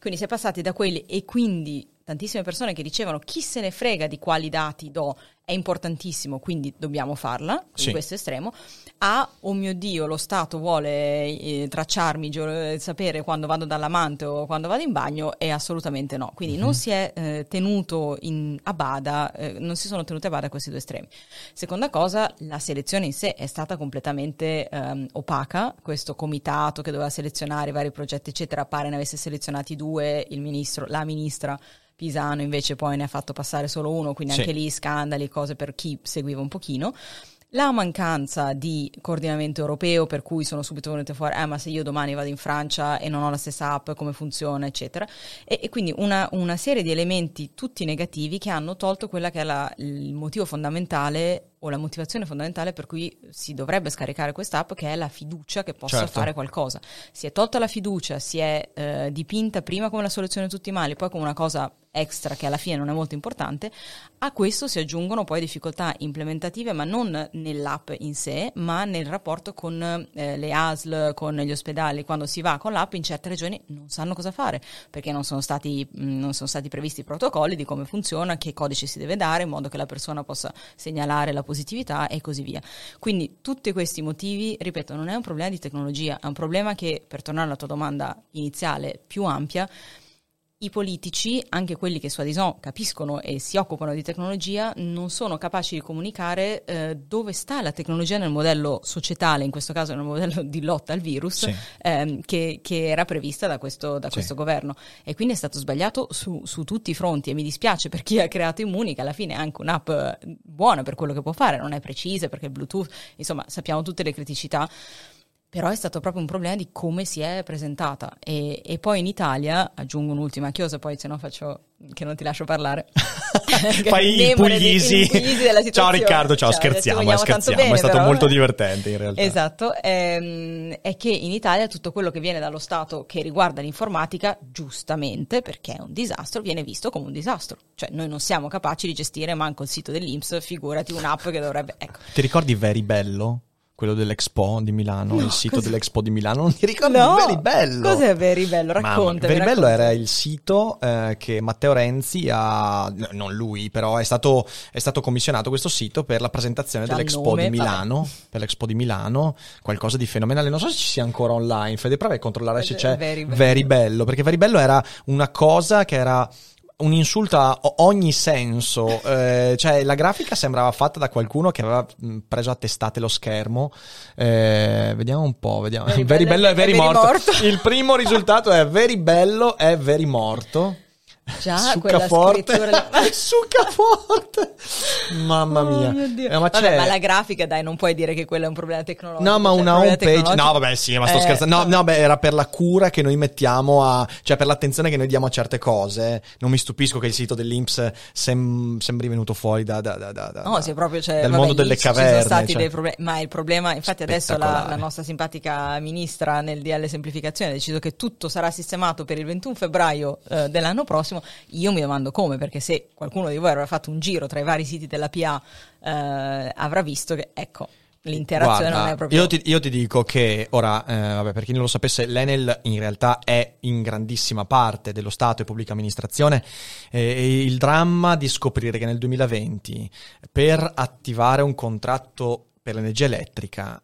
Quindi si è passati da quelli, e quindi tantissime persone che dicevano chi se ne frega di quali dati do, è importantissimo, quindi dobbiamo farla, in questo estremo, a oh mio Dio, lo Stato vuole tracciarmi, sapere quando vado dall'amante o quando vado in bagno, e assolutamente no. Quindi non si è tenuto a bada, non si sono tenute a bada questi due estremi. Seconda cosa, la selezione in sé è stata completamente opaca. Questo comitato che doveva selezionare i vari progetti eccetera, pare ne avesse selezionati due, il ministro, la ministra Pisano invece poi ne ha fatto passare solo uno, quindi anche lì scandali, cose per chi seguiva un pochino. La mancanza di coordinamento europeo, per cui sono subito venute fuori, ma se io domani vado in Francia e non ho la stessa app, come funziona, eccetera. E quindi una serie di elementi tutti negativi che hanno tolto quella che è il motivo fondamentale, o la motivazione fondamentale per cui si dovrebbe scaricare quest'app, che è la fiducia che possa fare qualcosa. Si è tolta la fiducia, si è dipinta prima come la soluzione a tutti i mali, poi come una cosa extra che alla fine non è molto importante. A questo si aggiungono poi difficoltà implementative, ma non nell'app in sé, ma nel rapporto con le ASL, con gli ospedali. Quando si va con l'app in certe regioni non sanno cosa fare, perché non sono stati previsti i protocolli di come funziona, che codice si deve dare in modo che la persona possa segnalare la positività e così via. Quindi tutti questi motivi, ripeto, non è un problema di tecnologia, è un problema che, per tornare alla tua domanda iniziale più ampia, i politici, anche quelli che soi capiscono e si occupano di tecnologia, non sono capaci di comunicare dove sta la tecnologia nel modello societale, in questo caso nel modello di lotta al virus, che era prevista da questo governo. E quindi è stato sbagliato su tutti i fronti, e mi dispiace per chi ha creato Immuni, che alla fine è anche un'app buona per quello che può fare, non è precisa perché il Bluetooth, insomma sappiamo tutte le criticità. Però è stato proprio un problema di come si è presentata. E poi in Italia, aggiungo un'ultima chiosa, poi se no faccio, che non ti lascio parlare. Fai i puglisi della situazione. Ciao Riccardo, ciao, scherziamo, bene, è stato molto divertente in realtà. Esatto, è che in Italia tutto quello che viene dallo Stato che riguarda l'informatica, giustamente, perché è un disastro, viene visto come un disastro. Cioè noi non siamo capaci di gestire manco il sito dell'INPS, figurati un'app che dovrebbe... Ecco. Ti ricordi Very Bello? Quello dell'Expo di Milano, no, il sito dell'Expo di Milano, non ti ricordi? No, Very Bello. Cos'è Very Bello? Raccontami. Very Bello era il sito che Matteo Renzi ha, non lui, però è stato commissionato questo sito per la presentazione per l'Expo di Milano, qualcosa di fenomenale. Non so se ci sia ancora online, Fede, prova a controllare se c'è Very Bello, perché Very Bello era una cosa che era un insulto a ogni senso, cioè la grafica sembrava fatta da qualcuno che aveva preso a testate lo schermo, vediamo un po', vediamo. Very bello è very morto. Il primo risultato è Very Bello è very morto. Già, succaforte, quella scrittura... succaforte, mamma mia, mio ma, vabbè, ma la grafica, dai, non puoi dire che quello è un problema tecnologico. No, ma una home page, no vabbè sì, ma sto scherzando, no, no beh, era per la cura che noi mettiamo a, cioè per l'attenzione che noi diamo a certe cose. Non mi stupisco che il sito dell'Inps sembri venuto fuori da no, sì, proprio, cioè, dal mondo delle caverne, ci sono stati dei problemi, ma il problema, infatti adesso la nostra simpatica ministra nel DL semplificazione ha deciso che tutto sarà sistemato per il 21 febbraio dell'anno prossimo. Io mi domando come, perché se qualcuno di voi avrà fatto un giro tra i vari siti della PA avrà visto che, ecco, l'interazione, guarda, non è proprio... Io ti dico che ora, vabbè, per chi non lo sapesse, l'Enel in realtà è in grandissima parte dello Stato e pubblica amministrazione, e il dramma di scoprire che nel 2020 per attivare un contratto per l'energia elettrica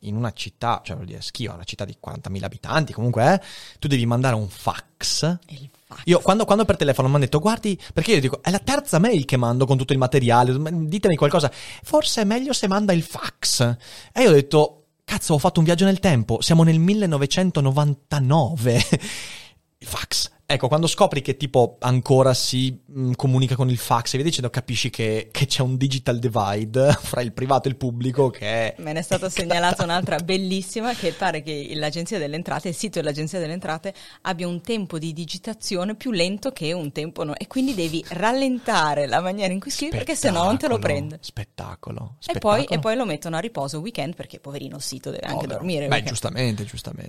in una città, cioè vuol dire Schio, una città di 40.000 abitanti comunque, tu devi mandare un fax. Il fax. Io quando per telefono mi hanno detto guardi, perché io dico è la terza mail che mando con tutto il materiale, ditemi qualcosa, forse è meglio se manda il fax. E io ho detto cazzo, ho fatto un viaggio nel tempo, siamo nel 1999. Il fax. Ecco, quando scopri che tipo ancora si comunica con il fax e via dicendo, capisci che c'è un digital divide fra il privato e il pubblico che... Me ne è stata segnalata un'altra bellissima, che pare che l'Agenzia delle Entrate, il sito dell'Agenzia delle Entrate, abbia un tempo di digitazione più lento che un tempo no, e quindi devi rallentare la maniera in cui scrivi perché sennò non te lo prende. Spettacolo, spettacolo. E poi lo mettono a riposo weekend perché poverino il sito deve anche dormire. Beh, giustamente.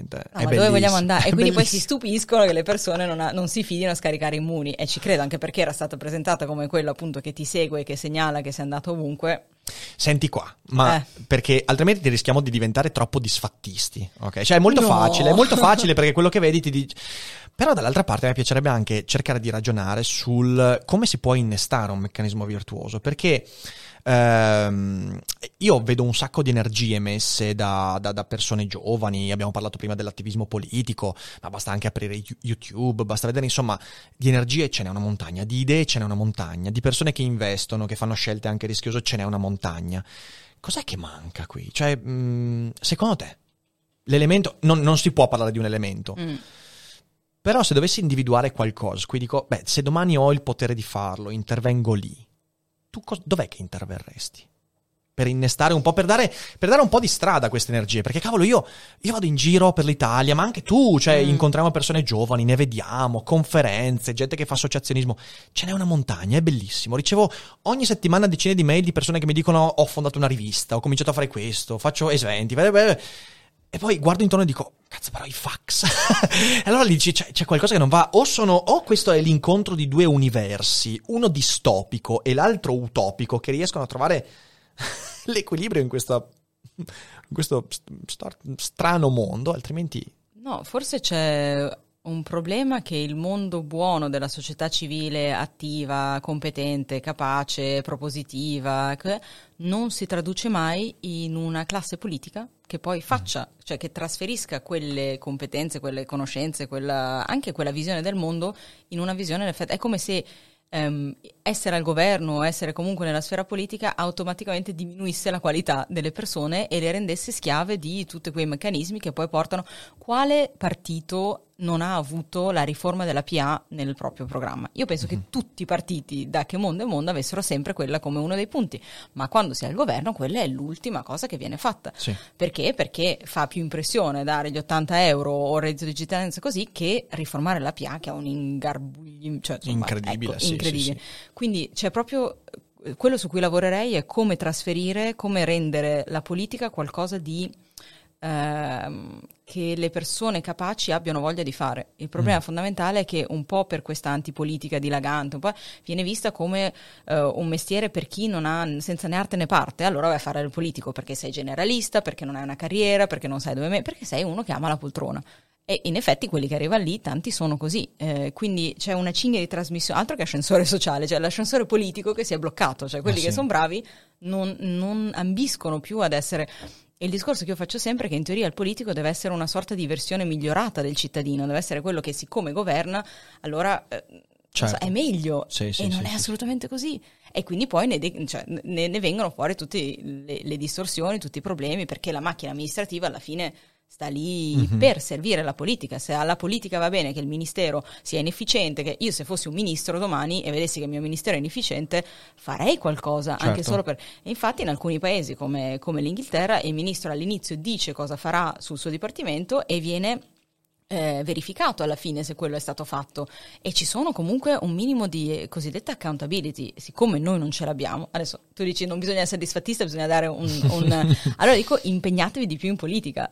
No, ma dove vogliamo andare? E quindi poi si stupiscono che le persone non si fidino a scaricare Immuni, e ci credo, anche perché era stata presentata come quello appunto che ti segue, che segnala che sei andato ovunque. Senti qua, ma perché altrimenti ti rischiamo di diventare troppo disfattisti, ok? Cioè è molto facile perché quello che vedi ti dice... Però dall'altra parte mi piacerebbe anche cercare di ragionare sul come si può innestare un meccanismo virtuoso, perché io vedo un sacco di energie emesse da persone giovani. Abbiamo parlato prima dell'attivismo politico, ma basta anche aprire YouTube, basta vedere, insomma, di energie ce n'è una montagna, di idee ce n'è una montagna, di persone che investono, che fanno scelte anche rischiose ce n'è una montagna. Cos'è che manca qui? Cioè, secondo te l'elemento, non si può parlare di un elemento, però se dovessi individuare qualcosa, qui dico, beh, se domani ho il potere di farlo, intervengo lì. Tu dov'è che interverresti? Per innestare un po', per dare un po' di strada a queste energie, perché cavolo, io vado in giro per l'Italia, ma anche tu, cioè incontriamo persone giovani, ne vediamo, conferenze, gente che fa associazionismo, ce n'è una montagna, è bellissimo. Ricevo ogni settimana decine di mail di persone che mi dicono ho fondato una rivista, ho cominciato a fare questo, faccio eventi, e poi guardo intorno e dico cazzo, però i fax. E allora lì dici c'è qualcosa che non va, o questo è l'incontro di due universi, uno distopico e l'altro utopico, che riescono a trovare l'equilibrio in questo strano mondo, altrimenti no. Forse c'è un problema che il mondo buono della società civile attiva, competente, capace, propositiva, non si traduce mai in una classe politica che poi faccia, cioè che trasferisca quelle competenze, quelle conoscenze, anche quella visione del mondo in una visione, in effetti. È come se essere al governo, essere comunque nella sfera politica, automaticamente diminuisse la qualità delle persone e le rendesse schiave di tutti quei meccanismi che poi portano. Quale partito non ha avuto la riforma della PA nel proprio programma? Io penso che tutti i partiti, da che mondo è mondo, avessero sempre quella come uno dei punti, ma quando si è al governo quella è l'ultima cosa che viene fatta. Sì. Perché? Perché fa più impressione dare gli 80 euro o reddito di cittadinanza così che riformare la PA, che ha un ingarbuglio, cioè, incredibile, ecco, sì, incredibile. Sì. Quindi c'è proprio quello su cui lavorerei, è come trasferire, come rendere la politica qualcosa di che le persone capaci abbiano voglia di fare. Il problema fondamentale è che un po' per questa antipolitica dilagante un po' viene vista come un mestiere per chi non ha, senza né arte né parte, allora vai a fare il politico perché sei generalista, perché non hai una carriera, perché non sai dove perché sei uno che ama la poltrona. E in effetti quelli che arrivano lì, tanti sono così, quindi c'è una cinghia di trasmissione, altro che ascensore sociale, cioè l'ascensore politico che si è bloccato, cioè quelli che sono bravi non ambiscono più ad essere... E il discorso che io faccio sempre è che in teoria il politico deve essere una sorta di versione migliorata del cittadino, deve essere quello che siccome governa, allora... Certo. È meglio, sì, non è assolutamente così, e quindi poi ne vengono fuori tutte le distorsioni, tutti i problemi, perché la macchina amministrativa alla fine sta lì per servire la politica. Se alla politica va bene che il ministero sia inefficiente, che io se fossi un ministro domani e vedessi che il mio ministero è inefficiente farei qualcosa, certo, anche solo per... E infatti in alcuni paesi come l'Inghilterra il ministro all'inizio dice cosa farà sul suo dipartimento e viene verificato alla fine se quello è stato fatto, e ci sono comunque un minimo di cosiddetta accountability. Siccome noi non ce l'abbiamo, adesso tu dici non bisogna essere disfattista, bisogna dare un... allora dico impegnatevi di più in politica,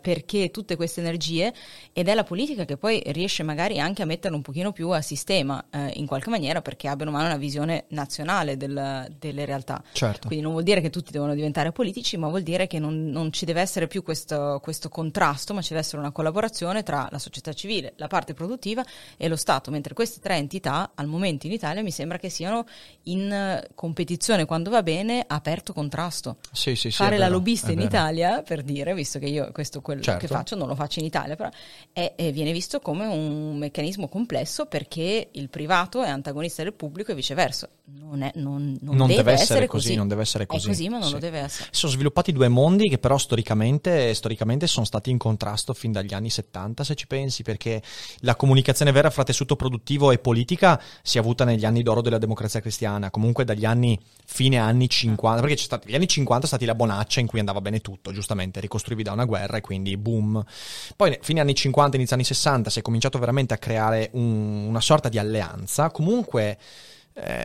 perché tutte queste energie, ed è la politica che poi riesce magari anche a metterlo un pochino più a sistema in qualche maniera, perché abbiano mano una visione nazionale delle realtà, certo. Quindi non vuol dire che tutti devono diventare politici, ma vuol dire che non ci deve essere più questo contrasto, ma ci deve essere una collaborazione tra la società civile, la parte produttiva e lo Stato, mentre queste tre entità al momento in Italia mi sembra che siano in competizione, quando va bene, aperto contrasto. Sì, fare la lobbista in Italia, per dire, visto che io quello certo. che faccio non lo faccio in Italia, però è viene visto come un meccanismo complesso, perché il privato è antagonista del pubblico e viceversa. Non deve essere così. È così, ma non lo deve essere. Sono sviluppati due mondi che però storicamente sono stati in contrasto fin dagli anni 70, se ci pensi, perché la comunicazione vera fra tessuto produttivo e politica si è avuta negli anni d'oro della democrazia cristiana, comunque dagli anni fine anni 50, perché gli anni 50 sono stati la bonaccia in cui andava bene tutto, giustamente ricostruivi da una guerra e quindi boom. Poi fine anni 50, inizio anni 60 si è cominciato veramente a creare una sorta di alleanza, comunque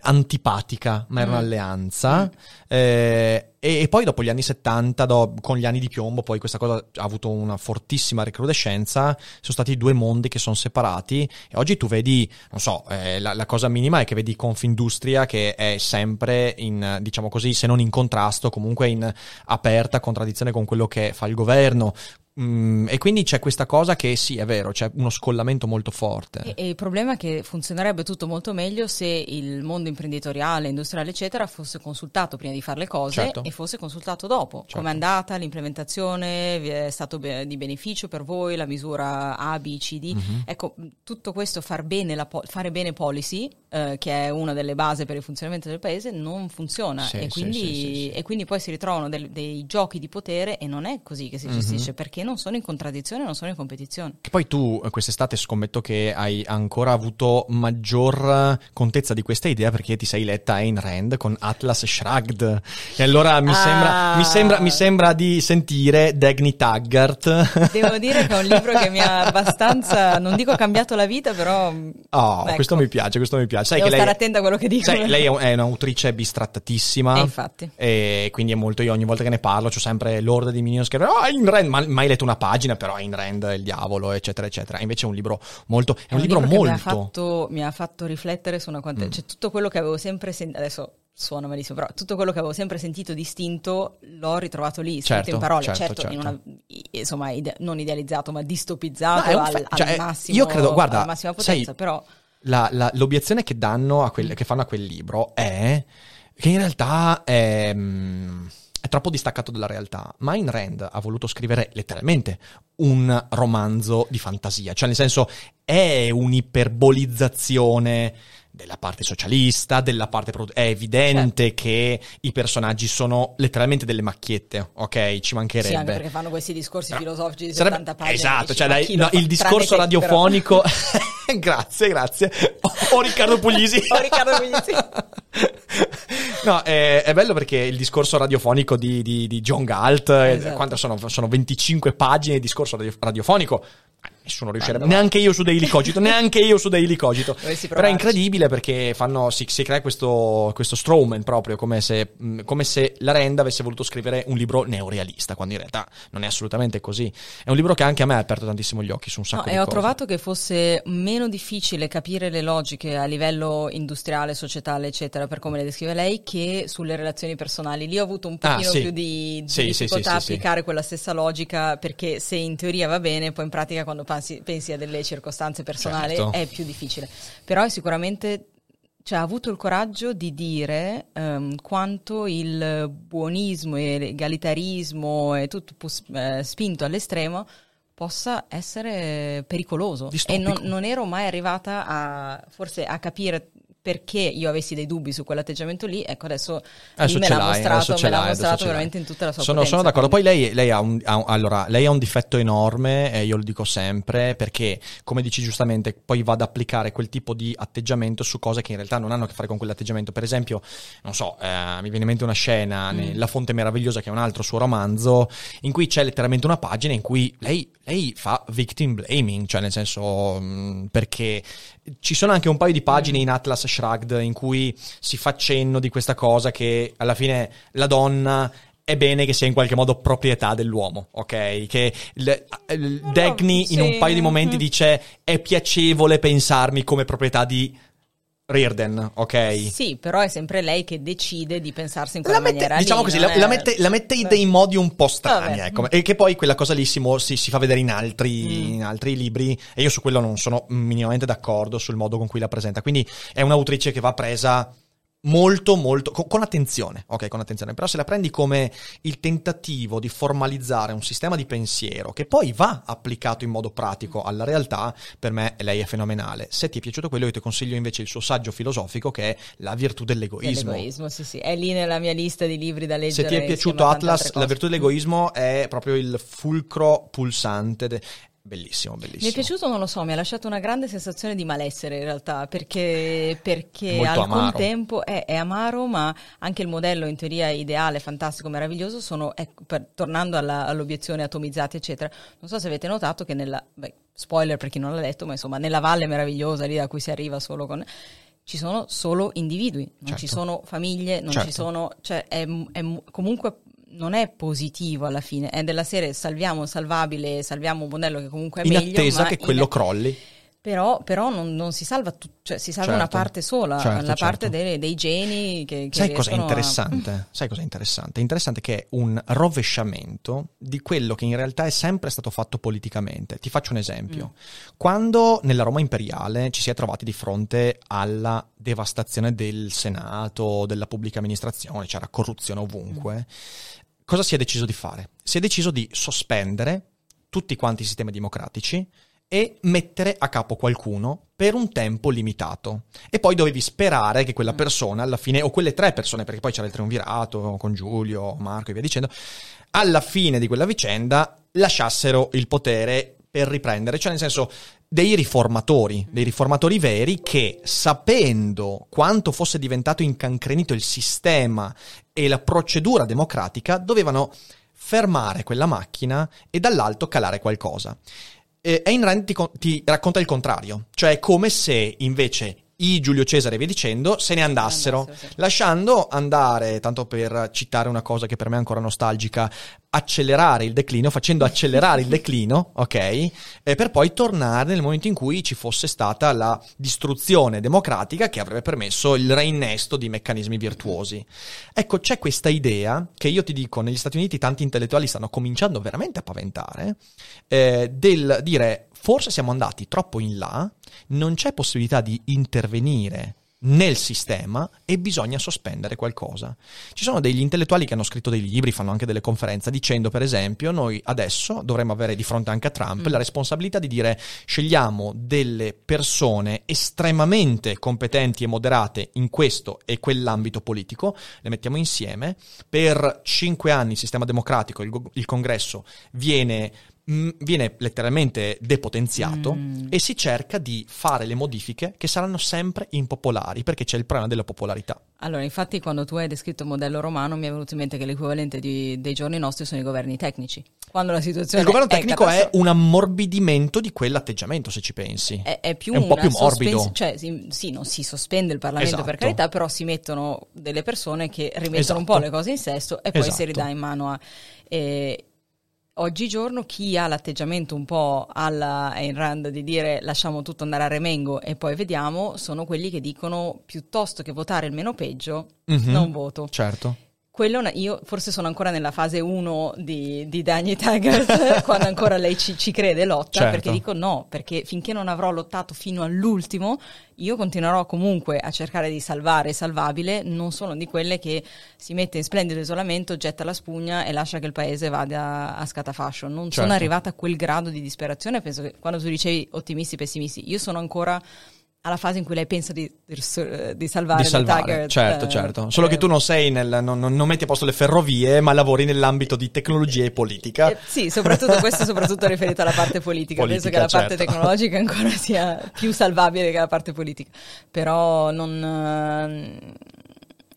antipatica, ma era un'alleanza e poi dopo gli anni 70, con gli anni di piombo, poi questa cosa ha avuto una fortissima recrudescenza. Sono stati due mondi che sono separati e oggi tu vedi, non so, la cosa minima è che vedi Confindustria che è sempre in, diciamo così, se non in contrasto, comunque in aperta contraddizione con quello che fa il governo. E quindi c'è questa cosa che sì, è vero, c'è uno scollamento molto forte e il problema è che funzionerebbe tutto molto meglio se il mondo imprenditoriale, industriale eccetera fosse consultato prima di fare le cose, certo. e fosse consultato dopo, certo. Com'è andata l'implementazione, è stato di beneficio per voi la misura A, B, C, D, ecco, tutto questo fare bene policy, che è una delle basi per il funzionamento del paese, non funziona, e quindi poi si ritrovano dei giochi di potere, e non è così che si gestisce, perché non sono in contraddizione, non sono in competizione. Che poi tu quest'estate scommetto che hai ancora avuto maggior contezza di questa idea, perché ti sei letta Ayn Rand con Atlas Shrugged, e allora mi sembra di sentire Dagny Taggart. Devo dire che è un libro che mi ha abbastanza, non dico cambiato la vita, però ecco. questo mi piace. Sai, devo che stare attenta a quello che dico. Sai, lei è un'autrice bistrattatissima, infatti, e quindi è molto, io ogni volta che ne parlo c'ho sempre l'orda di Minion Scherzo, Ayn Rand, mai letto una pagina, però Ayn Rand è il diavolo, eccetera eccetera. Invece è un libro molto che mi ha fatto riflettere su una quantità, cioè tutto quello che avevo sempre sentito, adesso suona malissimo, però tutto quello che avevo sempre sentito distinto l'ho ritrovato lì, scritto in parole, certo. Non idealizzato, ma distopizzato al massimo. Io credo, guarda, alla massima potenza, però l'obiezione che danno che fanno a quel libro è che in realtà è troppo distaccato dalla realtà, ma Ayn Rand ha voluto scrivere letteralmente un romanzo di fantasia, cioè nel senso è un'iperbolizzazione della parte socialista, della parte è evidente, certo. che i personaggi sono letteralmente delle macchiette, ok? Ci mancherebbe. Sì, anche perché fanno questi discorsi filosofici di 70 pagine. Esatto, cioè il discorso radiofonico. grazie. O Riccardo Puglisi. No, è bello perché il discorso radiofonico di John Galt, esatto. Quanto sono 25 pagine di discorso radiofonico. Nessuno riuscirebbe, neanche io su Daily Cogito. Però è incredibile, perché si crea questo Strowman, proprio come se la Rand avesse voluto scrivere un libro neorealista, quando in realtà non è assolutamente così. È un libro che anche a me ha aperto tantissimo gli occhi su un sacco di cose. E ho trovato che fosse meno difficile capire le logiche a livello industriale, societale eccetera, per come le descrive lei, che sulle relazioni personali. Lì ho avuto un pochino più di difficoltà a applicare quella stessa logica, perché se in teoria va bene, poi in pratica quando pensi a delle circostanze personali, certo. è più difficile. Però è sicuramente, cioè, ha avuto il coraggio di dire quanto il buonismo e l'egalitarismo e tutto spinto all'estremo possa essere pericoloso. Distopico. E non ero mai arrivata a capire perché io avessi dei dubbi su quell'atteggiamento lì, ecco adesso me l'ha mostrato veramente in tutta la sua potenza. Sono d'accordo. Poi lei ha un difetto enorme, io lo dico sempre, perché come dici giustamente poi va ad applicare quel tipo di atteggiamento su cose che in realtà non hanno a che fare con quell'atteggiamento. Per esempio, non so, mi viene in mente una scena nella Fonte Meravigliosa, che è un altro suo romanzo, in cui c'è letteralmente una pagina in cui lei fa victim blaming, cioè nel senso, perché ci sono anche un paio di pagine in Atlas Shrugged in cui si fa cenno di questa cosa, che alla fine la donna è bene che sia in qualche modo proprietà dell'uomo, ok? Che Degni in un paio di momenti dice è piacevole pensarmi come proprietà di Rearden, ok? Sì, però è sempre lei che decide di pensarsi in quella maniera. Diciamo lì, così, la mette in dei modi un po' strani, ecco. E che poi quella cosa lì si fa vedere in altri libri, e io su quello non sono minimamente d'accordo sul modo con cui la presenta. Quindi è un'autrice che va presa molto, molto con attenzione, ok? Con attenzione. Però se la prendi come il tentativo di formalizzare un sistema di pensiero che poi va applicato in modo pratico alla realtà, per me lei è fenomenale. Se ti è piaciuto quello, io ti consiglio invece il suo saggio filosofico, che è La virtù dell'egoismo. L'egoismo, sì, è lì nella mia lista di libri da leggere. Se ti è piaciuto Atlas, La virtù dell'egoismo è proprio il fulcro pulsante. Bellissimo, bellissimo. Mi è piaciuto, non lo so, mi ha lasciato una grande sensazione di malessere in realtà, perché al contempo è amaro, ma anche il modello in teoria ideale, fantastico, meraviglioso, tornando all'obiezione atomizzati eccetera. Non so se avete notato che spoiler per chi non l'ha letto, ma insomma nella valle meravigliosa lì da cui si arriva solo con... ci sono solo individui, non ci sono famiglie, non ci sono... cioè è comunque... non è positivo alla fine, è della serie salviamo un salvabile, salviamo un modello che comunque è meglio, in attesa che quello crolli. Però non si salva tutto, cioè si salva una parte sola, parte dei geni che sai cosa è interessante? Sai cosa è interessante? È interessante che è un rovesciamento di quello che in realtà è sempre stato fatto politicamente. Ti faccio un esempio. Quando nella Roma imperiale ci si è trovati di fronte alla devastazione del Senato, della pubblica amministrazione, c'era corruzione ovunque, cosa si è deciso di fare? Si è deciso di sospendere tutti quanti i sistemi democratici e mettere a capo qualcuno per un tempo limitato, e poi dovevi sperare che quella persona alla fine, o quelle tre persone, perché poi c'era il triumvirato con Giulio, Marco e via dicendo, alla fine di quella vicenda lasciassero il potere per riprendere, cioè nel senso dei riformatori veri, che sapendo quanto fosse diventato incancrenito il sistema e la procedura democratica dovevano fermare quella macchina e dall'alto calare qualcosa. Ayn Rand ti racconta il contrario, cioè è come se invece i Giulio Cesare e via dicendo se ne andassero, lasciando andare, tanto per citare una cosa che per me è ancora nostalgica, facendo accelerare il declino, ok? Per poi tornare nel momento in cui ci fosse stata la distruzione democratica che avrebbe permesso il reinnesto di meccanismi virtuosi. Ecco, c'è questa idea che io ti dico, negli Stati Uniti tanti intellettuali stanno cominciando veramente a paventare, del dire forse siamo andati troppo in là, non c'è possibilità di intervenire nel sistema e bisogna sospendere qualcosa. Ci sono degli intellettuali che hanno scritto dei libri, fanno anche delle conferenze, dicendo per esempio noi adesso dovremmo avere di fronte anche a Trump la responsabilità di dire scegliamo delle persone estremamente competenti e moderate in questo e quell'ambito politico, le mettiamo insieme, per 5 anni il sistema democratico, il congresso viene letteralmente depotenziato e si cerca di fare le modifiche che saranno sempre impopolari, perché c'è il problema della popolarità. Allora, infatti, quando tu hai descritto il modello romano, mi è venuto in mente che l'equivalente dei giorni nostri sono i governi tecnici. Quando la situazione... il governo tecnico è un ammorbidimento di quell'atteggiamento, se ci pensi. È più un po' più morbido. Sì, non si sospende il Parlamento, per carità, però si mettono delle persone che rimettono un po' le cose in sesto e poi si ridà in mano a... oggigiorno chi ha l'atteggiamento un po' alla Ayn Rand di dire lasciamo tutto andare a remengo e poi vediamo, sono quelli che dicono piuttosto che votare il meno peggio non voto. Certo. Quello, io forse sono ancora nella fase 1 di Dagny Taggart quando ancora lei ci crede, lotta, perché dico no, perché finché non avrò lottato fino all'ultimo io continuerò comunque a cercare di salvare salvabile. Non sono di quelle che si mette in splendido isolamento, getta la spugna e lascia che il paese vada a scatafascio. Non sono arrivata a quel grado di disperazione. Penso che quando tu dicevi ottimisti, pessimisti, io sono ancora alla fase in cui lei pensa di salvare Target. Certo. Solo che tu non sei non metti a posto le ferrovie, ma lavori nell'ambito di tecnologia e politica. Sì, soprattutto questo, soprattutto riferito alla parte politica. Penso che la parte tecnologica ancora sia più salvabile che la parte politica. Però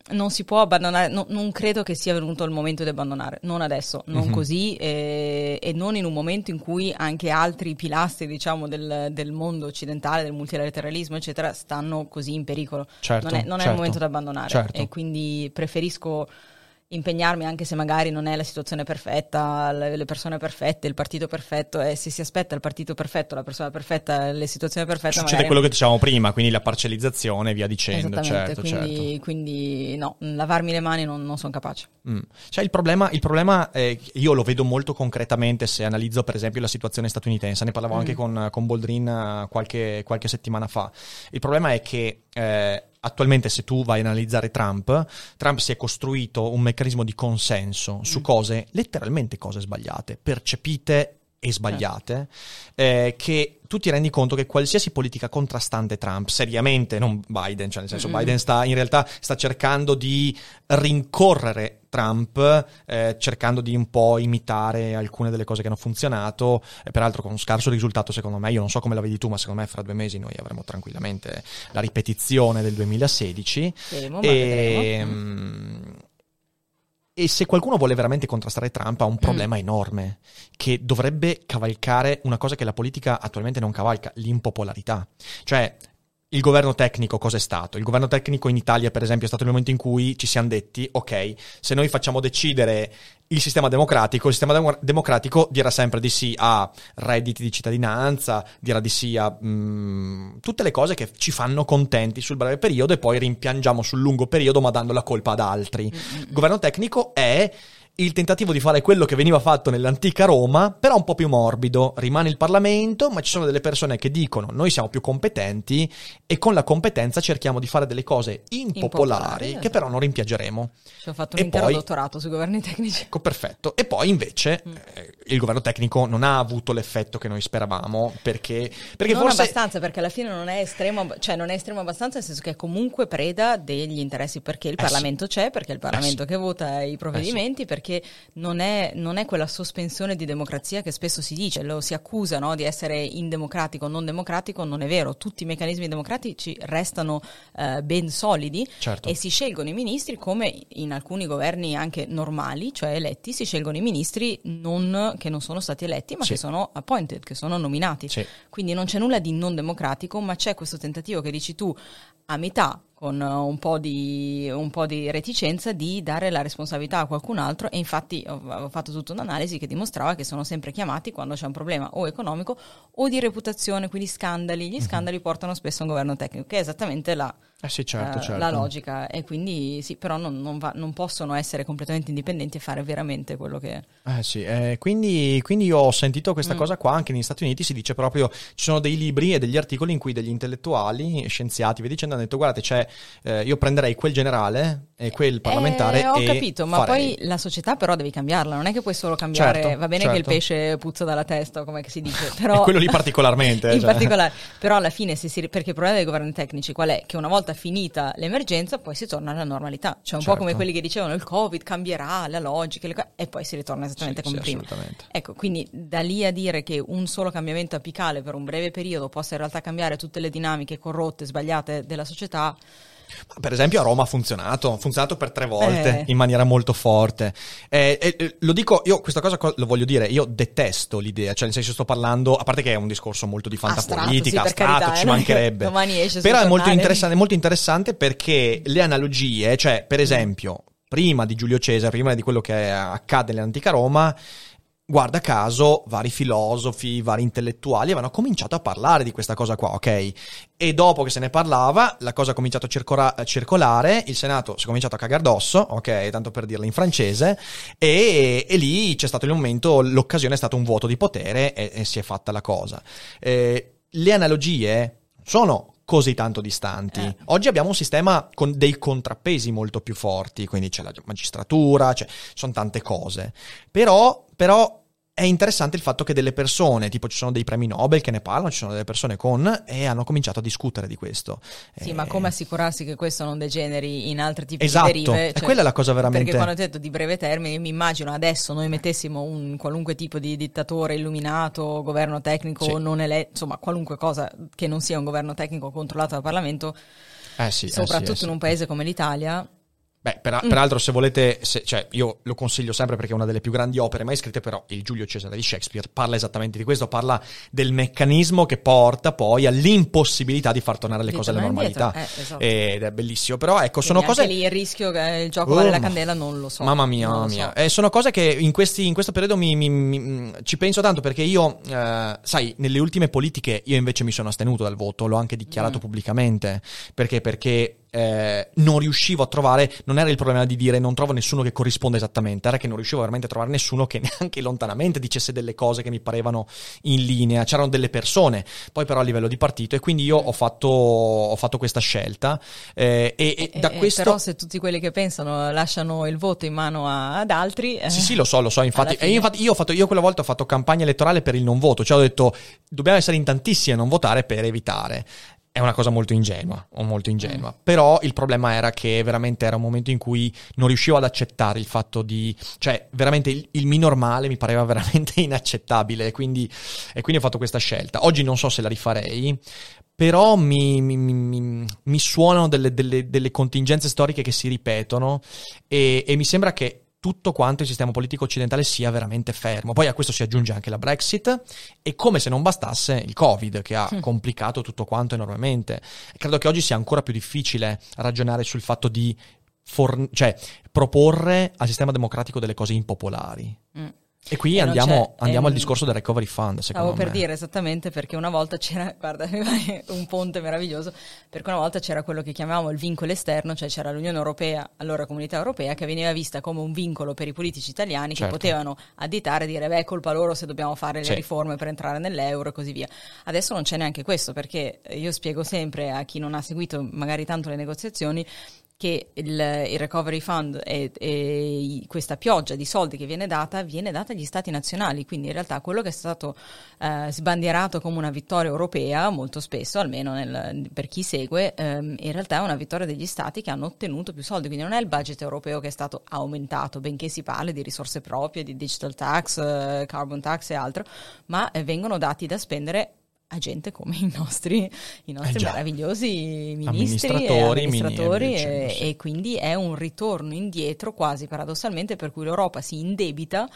non si può abbandonare, non credo che sia venuto il momento di abbandonare, non adesso, non così, e non in un momento in cui anche altri pilastri, diciamo, del mondo occidentale, del multilateralismo eccetera, stanno così in pericolo. Non è il momento di abbandonare, e quindi preferisco impegnarmi, anche se magari non è la situazione perfetta, le persone perfette, il partito perfetto, e se si aspetta il partito perfetto, la persona perfetta, le situazioni perfette, succede magari quello che dicevamo prima, quindi la parcellizzazione e via dicendo. Quindi no, lavarmi le mani non sono capace. Cioè il problema io lo vedo molto concretamente se analizzo per esempio la situazione statunitense, ne parlavo anche con Boldrin qualche settimana fa. Il problema è che attualmente, se tu vai a analizzare Trump si è costruito un meccanismo di consenso su cose, letteralmente cose sbagliate, percepite e sbagliate, che tu ti rendi conto che qualsiasi politica contrastante Trump, seriamente, non Biden, cioè nel senso Biden in realtà sta cercando di rincorrere Trump, cercando di un po' imitare alcune delle cose che hanno funzionato, peraltro con scarso risultato secondo me. Io non so come la vedi tu, ma secondo me fra 2 mesi noi avremo tranquillamente la ripetizione del 2016. E se qualcuno vuole veramente contrastare Trump ha un problema enorme, che dovrebbe cavalcare una cosa che la politica attualmente non cavalca: l'impopolarità. Cioè, il governo tecnico cos'è stato? Il governo tecnico in Italia, per esempio, è stato il momento in cui ci siamo detti: ok, se noi facciamo decidere il sistema democratico dirà sempre di sì a redditi di cittadinanza, dirà di sì a tutte le cose che ci fanno contenti sul breve periodo e poi rimpiangiamo sul lungo periodo, ma dando la colpa ad altri. Il governo tecnico è il tentativo di fare quello che veniva fatto nell'antica Roma, però un po' più morbido. Rimane il Parlamento, ma ci sono delle persone che dicono: noi siamo più competenti, e con la competenza cerchiamo di fare delle cose impopolari che però non rimpiangeremo. Ci ho fatto un intero dottorato sui governi tecnici. Ecco, perfetto. E poi invece il governo tecnico non ha avuto l'effetto che noi speravamo, perché non forse abbastanza, perché alla fine non è estremo, cioè non è estremo abbastanza, nel senso che è comunque preda degli interessi, perché il Parlamento c'è, perché è il Parlamento che vota i provvedimenti, perché non è quella sospensione di democrazia che spesso si dice, lo si accusa, no, di essere indemocratico, non democratico. Non è vero, tutti i meccanismi democratici restano ben solidi, e si scelgono i ministri come in alcuni governi anche normali, cioè eletti, si scelgono i ministri che non sono stati eletti, ma che sono appointed, che sono nominati. Quindi non c'è nulla di non democratico, ma c'è questo tentativo che dici tu a metà, con un po' di reticenza, di dare la responsabilità a qualcun altro. E infatti ho fatto tutta un'analisi che dimostrava che sono sempre chiamati quando c'è un problema o economico o di reputazione, quindi scandali. Gli scandali portano spesso a un governo tecnico, che è esattamente la logica. E quindi sì, però non possono essere completamente indipendenti e fare veramente quello che quindi io ho sentito questa cosa qua. Anche negli Stati Uniti si dice proprio, ci sono dei libri e degli articoli in cui degli intellettuali, scienziati, vi dicendo, hanno detto: guardate, io prenderei quel generale e quel parlamentare. Ho capito, ma farei. Poi la società però devi cambiarla, non è che puoi solo cambiare, va bene che il pesce puzza dalla testa, come si dice, però quello lì particolarmente particolare. Però alla fine perché il problema dei governi tecnici qual è? Che una volta finita l'emergenza poi si torna alla normalità, cioè un po' come quelli che dicevano il Covid cambierà la logica e poi si ritorna esattamente come prima. Ecco, quindi da lì a dire che un solo cambiamento apicale per un breve periodo possa in realtà cambiare tutte le dinamiche corrotte, sbagliate della società. Per esempio a Roma ha funzionato per 3 volte in maniera molto forte. Lo dico io, questa cosa lo voglio dire, io detesto l'idea, cioè nel senso, sto parlando, a parte che è un discorso molto di fantapolitica, astratto, ci mancherebbe, però è molto interessante perché le analogie, cioè per esempio prima di Giulio Cesare, prima di quello che accade nell'antica Roma, guarda caso vari filosofi, vari intellettuali avevano cominciato a parlare di questa cosa qua, ok? E dopo che se ne parlava, la cosa ha cominciato a circolare, il Senato si è cominciato a cagare addosso, ok? Tanto per dirla in francese, e lì c'è stato il momento, l'occasione è stato un vuoto di potere e si è fatta la cosa. Le analogie sono così tanto distanti. Oggi abbiamo un sistema con dei contrappesi molto più forti, quindi c'è la magistratura, sono tante cose. Però è interessante il fatto che delle persone, tipo ci sono dei premi Nobel che ne parlano, ci sono delle persone con, e hanno cominciato a discutere di questo. Sì, ma come assicurarsi che questo non degeneri in altri tipi di derive? Esatto, cioè, quella è la cosa veramente... Perché quando ho detto di breve termine, mi immagino adesso noi mettessimo un qualunque tipo di dittatore illuminato, governo tecnico, sì, non eletto, insomma qualunque cosa che non sia un governo tecnico controllato dal Parlamento, sì, soprattutto sì, in un paese come l'Italia... Beh, peraltro se volete, cioè io lo consiglio sempre perché è una delle più grandi opere mai scritte, però il Giulio Cesare di Shakespeare parla esattamente di questo, parla del meccanismo che porta poi all'impossibilità di far tornare le cose alla normalità, esatto, ed è bellissimo, però ecco, quindi sono cose... Anche lì il rischio che il gioco vale la candela non lo so. Mamma mia, mamma mia. So. Sono cose che in questo periodo ci penso tanto, perché io, sai, nelle ultime politiche io invece mi sono astenuto dal voto, l'ho anche dichiarato pubblicamente, perché... non riuscivo a trovare, non era il problema di dire non trovo nessuno che corrisponda esattamente, era che non riuscivo veramente a trovare nessuno che neanche lontanamente dicesse delle cose che mi parevano in linea, c'erano delle persone, poi però a livello di partito, e quindi io ho fatto questa scelta, e da questo... Però se tutti quelli che pensano lasciano il voto in mano ad altri... Sì, lo so, infatti, e infatti io quella volta ho fatto campagna elettorale per il non voto, cioè ho detto dobbiamo essere in tantissimi a non votare per evitare... È una cosa molto ingenua, però il problema era che veramente era un momento in cui non riuscivo ad accettare il fatto di, cioè veramente il mi normale mi pareva veramente inaccettabile, e quindi ho fatto questa scelta. Oggi non so se la rifarei, però mi suonano delle contingenze storiche che si ripetono, e mi sembra che tutto quanto il sistema politico occidentale sia veramente fermo. Poi a questo si aggiunge anche la Brexit e, come se non bastasse, il Covid, che ha complicato tutto quanto enormemente. Credo che oggi sia ancora più difficile ragionare sul fatto di proporre al sistema democratico delle cose impopolari. E qui andiamo al discorso del Recovery Fund, secondo me. Stavo per dire, esattamente, perché una volta c'era, guarda, un ponte meraviglioso, perché una volta c'era quello che chiamavamo il vincolo esterno, cioè c'era l'Unione Europea, allora Comunità Europea, che veniva vista come un vincolo per i politici italiani, certo, che potevano additare e dire, beh, è colpa loro se dobbiamo fare le riforme per entrare nell'euro e così via. Adesso non c'è neanche questo, perché io spiego sempre a chi non ha seguito magari tanto le negoziazioni che il Recovery Fund e questa pioggia di soldi che viene data agli stati nazionali, quindi in realtà quello che è stato sbandierato come una vittoria europea, molto spesso, almeno per chi segue, in realtà è una vittoria degli stati che hanno ottenuto più soldi, quindi non è il budget europeo che è stato aumentato, benché si parli di risorse proprie, di digital tax, carbon tax e altro, ma vengono dati da spendere a gente come i nostri meravigliosi ministri, amministratori, e quindi è un ritorno indietro quasi paradossalmente, per cui l'Europa si indebita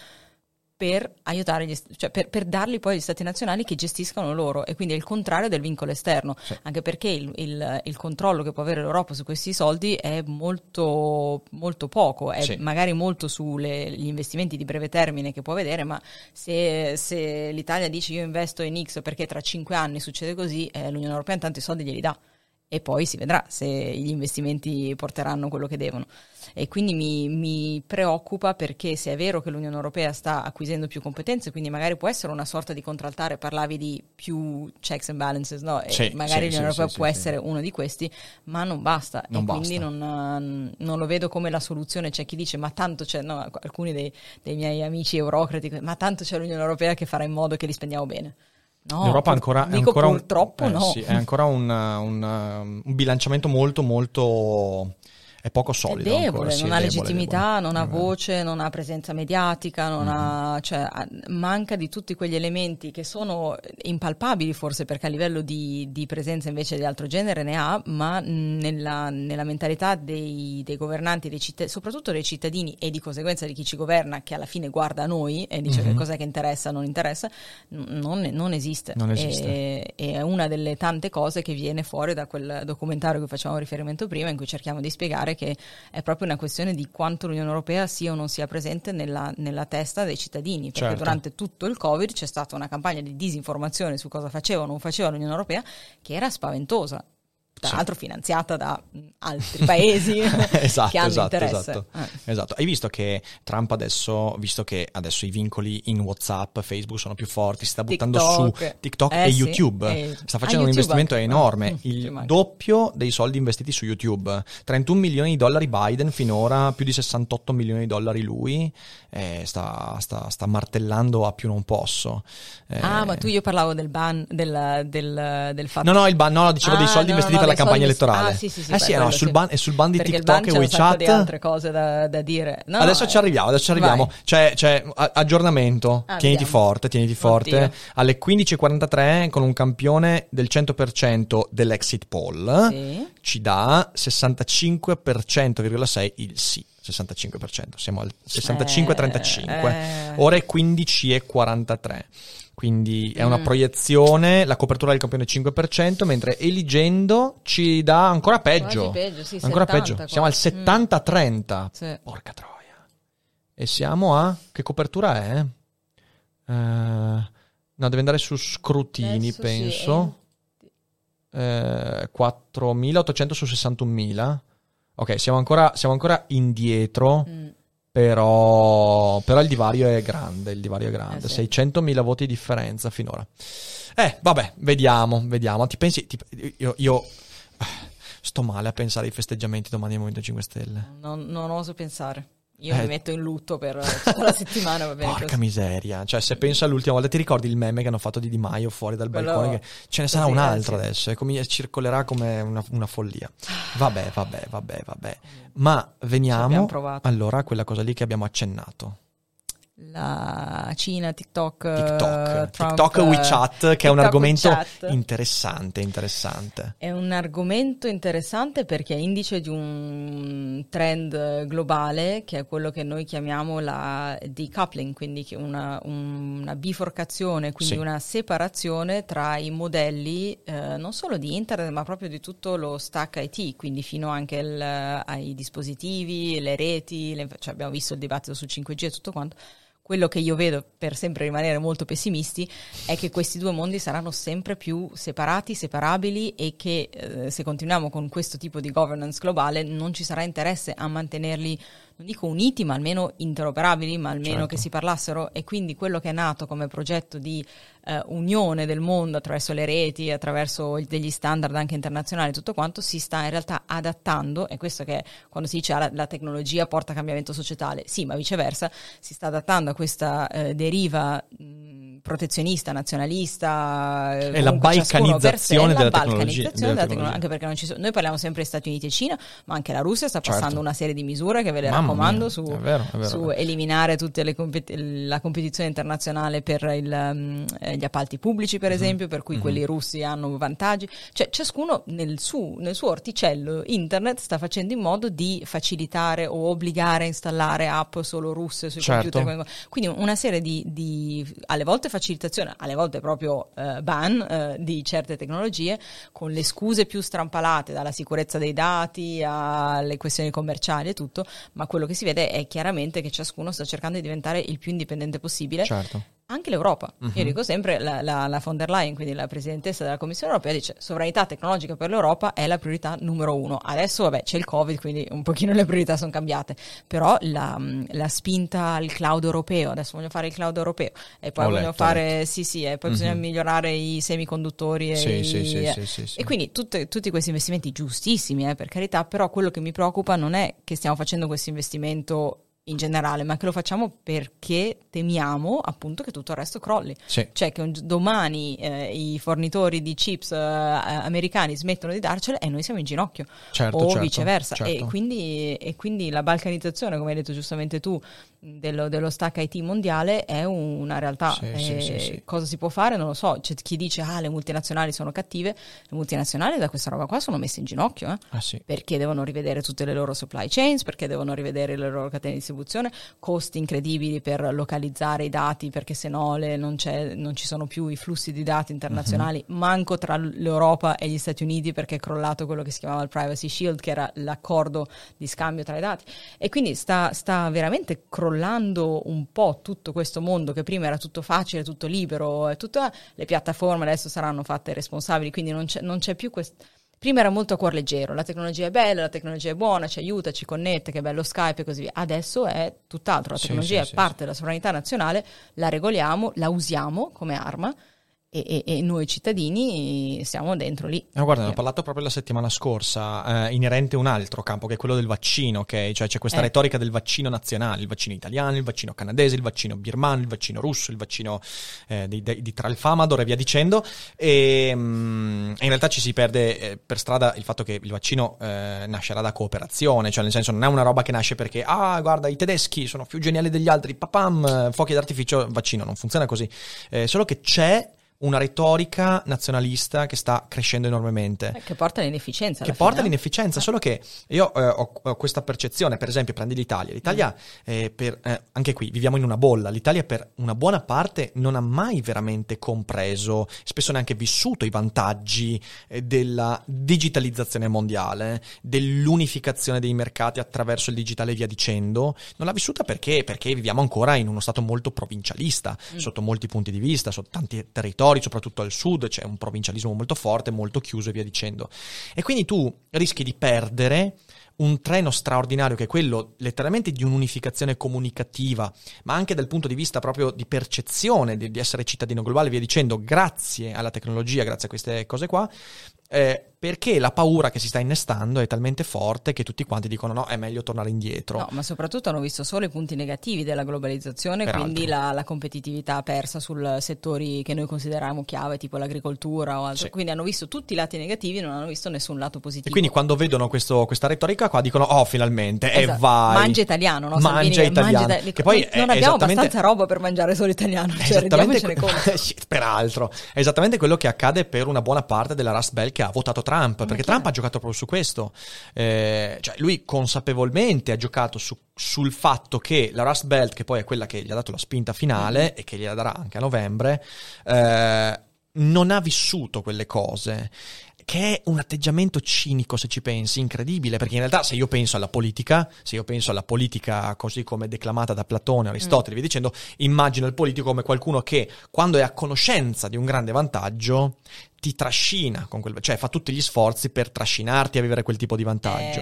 per aiutare per darli poi agli stati nazionali che gestiscano loro, e quindi è il contrario del vincolo esterno, anche perché il controllo che può avere l'Europa su questi soldi è molto, molto poco, è magari molto sugli investimenti di breve termine che può vedere, ma se l'Italia dice io investo in X perché tra 5 anni succede così, l'Unione Europea intanto i soldi glieli dà. E poi si vedrà se gli investimenti porteranno quello che devono. E quindi mi preoccupa, perché se è vero che l'Unione Europea sta acquisendo più competenze, quindi magari può essere una sorta di contraltare, parlavi di più checks and balances, no? E magari l'Unione Europea può essere uno di questi, ma non basta. Quindi non lo vedo come la soluzione. C'è chi dice, ma tanto c'è, no, alcuni dei miei amici eurocrati, ma tanto c'è l'Unione Europea che farà in modo che li spendiamo bene. No, l'Europa è ancora un bilanciamento molto, molto... è poco solido, è debole, non ha legittimità, non ha voce, non ha presenza mediatica, non ha, cioè, manca di tutti quegli elementi che sono impalpabili forse, perché a livello di presenza invece di altro genere ne ha, ma nella mentalità dei governanti, soprattutto dei cittadini, e di conseguenza di chi ci governa, che alla fine guarda noi e dice che cosa che interessa, non interessa, non esiste. Non esiste. È una delle tante cose che viene fuori da quel documentario a cui facevamo riferimento prima, in cui cerchiamo di spiegare che è proprio una questione di quanto l'Unione Europea sia o non sia presente nella testa dei cittadini, perché durante tutto il Covid c'è stata una campagna di disinformazione su cosa faceva o non faceva l'Unione Europea, che era spaventosa. tra l'altro finanziata da altri paesi esatto, che hanno interesse. Esatto. Hai visto che Trump adesso, visto che adesso i vincoli in WhatsApp, Facebook sono più forti, si sta buttando su TikTok e YouTube, sta facendo un investimento enorme, il doppio dei soldi investiti su YouTube, 31 milioni di dollari Biden finora, più di 68 milioni di dollari lui, sta martellando a più non posso. Ma io parlavo del ban, del fatto. No, il ban, dicevo dei soldi investiti per la campagna elettorale. Sul ban, e sul ban di perché TikTok e WeChat. Perché il ban c'è un sacco di altre cose da dire. No, adesso ci arriviamo. C'è aggiornamento, tieniti forte. Oddio. Alle 15.43 con un campione del 100% dell'exit poll ci dà 65,6% il sì. 65%, siamo al 65-35, ore 15:43. Quindi è una proiezione, la copertura del campione è 5%, mentre Eligendo ci dà ancora peggio. Ancora peggio, siamo al 70-30. Sì. Porca troia. E siamo a... che copertura è? No, deve andare su scrutini, penso. Sì. 4.800 su 61.000. Ok, siamo ancora indietro, però il divario è grande, 600.000 voti di differenza finora. Vabbè, vediamo. Ti pensi, io sto male a pensare ai festeggiamenti domani al Movimento 5 Stelle. Non oso pensare. Io mi metto in lutto per tutta la settimana, va bene. Porca miseria, cioè se penso all'ultima volta, ti ricordi il meme che hanno fatto di Di Maio fuori dal balcone? Che ce ne sarà un'altra adesso, e circolerà come una follia. Vabbè. Ma veniamo allora a quella cosa lì che abbiamo accennato. La Cina, TikTok, Trump, TikTok e WeChat, che è un argomento interessante. È un argomento interessante perché è indice di un trend globale che è quello che noi chiamiamo la decoupling, quindi una biforcazione, quindi una separazione tra i modelli non solo di internet ma proprio di tutto lo stack IT, quindi fino anche ai dispositivi, le reti, cioè abbiamo visto il dibattito su 5G e tutto quanto. Quello che io vedo, per sempre rimanere molto pessimisti, è che questi due mondi saranno sempre più separati, separabili, e che se continuiamo con questo tipo di governance globale non ci sarà interesse a mantenerli, non dico uniti, ma almeno interoperabili, ma almeno che si parlassero. E quindi quello che è nato come progetto di unione del mondo attraverso le reti, attraverso degli standard anche internazionali, tutto quanto, si sta in realtà adattando, e questo che quando si dice la tecnologia porta cambiamento societale, sì, ma viceversa, si sta adattando a questa deriva protezionista, nazionalista, e la balcanizzazione della tecnologia, anche perché non ci sono. Noi parliamo sempre di Stati Uniti e Cina, ma anche la Russia sta passando una serie di misure che ve le raccomando su eliminare tutta la competizione internazionale per gli appalti pubblici, per esempio, per cui quelli russi hanno vantaggi. Cioè ciascuno nel suo orticello internet sta facendo in modo di facilitare o obbligare a installare app solo russe sui computer, quindi una serie di alle volte facilitazione, alle volte proprio ban di certe tecnologie, con le scuse più strampalate, dalla sicurezza dei dati alle questioni commerciali e tutto, ma quello che si vede è chiaramente che ciascuno sta cercando di diventare il più indipendente possibile. Certo. Anche l'Europa. Io dico sempre, la von der Leyen, quindi la presidentessa della Commissione Europea, dice sovranità tecnologica per l'Europa è la priorità numero 1. Adesso c'è il Covid, quindi un pochino le priorità sono cambiate, però la spinta al cloud europeo, adesso voglio fare il cloud europeo e poi e poi bisogna migliorare i semiconduttori e quindi tutti questi investimenti giustissimi, per carità, però quello che mi preoccupa non è che stiamo facendo questo investimento in generale, ma che lo facciamo perché temiamo appunto che tutto il resto crolli, cioè che domani i fornitori di chips americani smettono di darcele e noi siamo in ginocchio, viceversa. Certo. E quindi la balcanizzazione, come hai detto giustamente tu, dello stack IT mondiale è una realtà. Cosa si può fare? Non lo so. C'è chi dice le multinazionali sono cattive. Le multinazionali da questa roba qua sono messe in ginocchio, perché devono rivedere tutte le loro supply chains, perché devono rivedere le loro catene di distribuzione, costi incredibili per localizzare i dati, perché se no non ci sono più i flussi di dati internazionali, manco tra l'Europa e gli Stati Uniti, perché è crollato quello che si chiamava il Privacy Shield, che era l'accordo di scambio tra i dati, e quindi sta veramente crollando un po' tutto questo mondo che prima era tutto facile, tutto libero, e tutte le piattaforme adesso saranno fatte responsabili, quindi non c'è più Prima era molto a cuor leggero, la tecnologia è bella, la tecnologia è buona, ci aiuta, ci connette, che bello Skype e così via. Adesso è tutt'altro, la tecnologia è parte della sovranità nazionale, la regoliamo, la usiamo come arma e noi cittadini siamo dentro lì. Ma guarda, ne ho parlato proprio la settimana scorsa, inerente a un altro campo che è quello del vaccino, ok? Cioè c'è questa retorica del vaccino nazionale, il vaccino italiano, il vaccino canadese, il vaccino birmano, il vaccino russo, il vaccino di Tralfamador e via dicendo, e in realtà ci si perde per strada il fatto che il vaccino nascerà da cooperazione, cioè nel senso non è una roba che nasce perché guarda i tedeschi sono più geniali degli altri, papam, fuochi d'artificio, vaccino, non funziona così, solo che c'è una retorica nazionalista che sta crescendo enormemente. Che porta all'inefficienza. Che porta all'inefficienza, solo che io ho questa percezione, per esempio prendi l'Italia. L'Italia, anche qui, viviamo in una bolla. L'Italia per una buona parte non ha mai veramente compreso, spesso neanche vissuto i vantaggi della digitalizzazione mondiale, dell'unificazione dei mercati attraverso il digitale e via dicendo. Non l'ha vissuta perché viviamo ancora in uno stato molto provincialista, sotto molti punti di vista, sotto tanti territori, soprattutto al sud c'è un provincialismo molto forte, molto chiuso e via dicendo, e quindi tu rischi di perdere un treno straordinario che è quello letteralmente di un'unificazione comunicativa, ma anche dal punto di vista proprio di percezione di essere cittadino globale, via dicendo, grazie alla tecnologia, grazie a queste cose qua, perché la paura che si sta innestando è talmente forte che tutti quanti dicono no, è meglio tornare indietro. No, ma soprattutto hanno visto solo i punti negativi della globalizzazione, quindi la competitività persa sul settori che noi consideriamo chiave, tipo l'agricoltura o altro, quindi hanno visto tutti i lati negativi, non hanno visto nessun lato positivo. E quindi quando vedono questa retorica qua dicono oh finalmente, vai! Mangia italiano, no? Mangia italiano. Che poi non abbiamo abbastanza roba per mangiare solo italiano, cioè rendiamocene conto. Peraltro, è esattamente quello che accade per una buona parte della Rust Belt che ha votato Trump, perché Trump ha giocato proprio su questo, cioè lui consapevolmente ha giocato sul fatto che la Rust Belt, che poi è quella che gli ha dato la spinta finale e che gliela darà anche a novembre, non ha vissuto quelle cose, che è un atteggiamento cinico, se ci pensi, incredibile, perché in realtà se io penso alla politica così come declamata da Platone, Aristotele, via dicendo, immagino il politico come qualcuno che quando è a conoscenza di un grande vantaggio ti trascina con quel, cioè fa tutti gli sforzi per trascinarti a vivere quel tipo di vantaggio.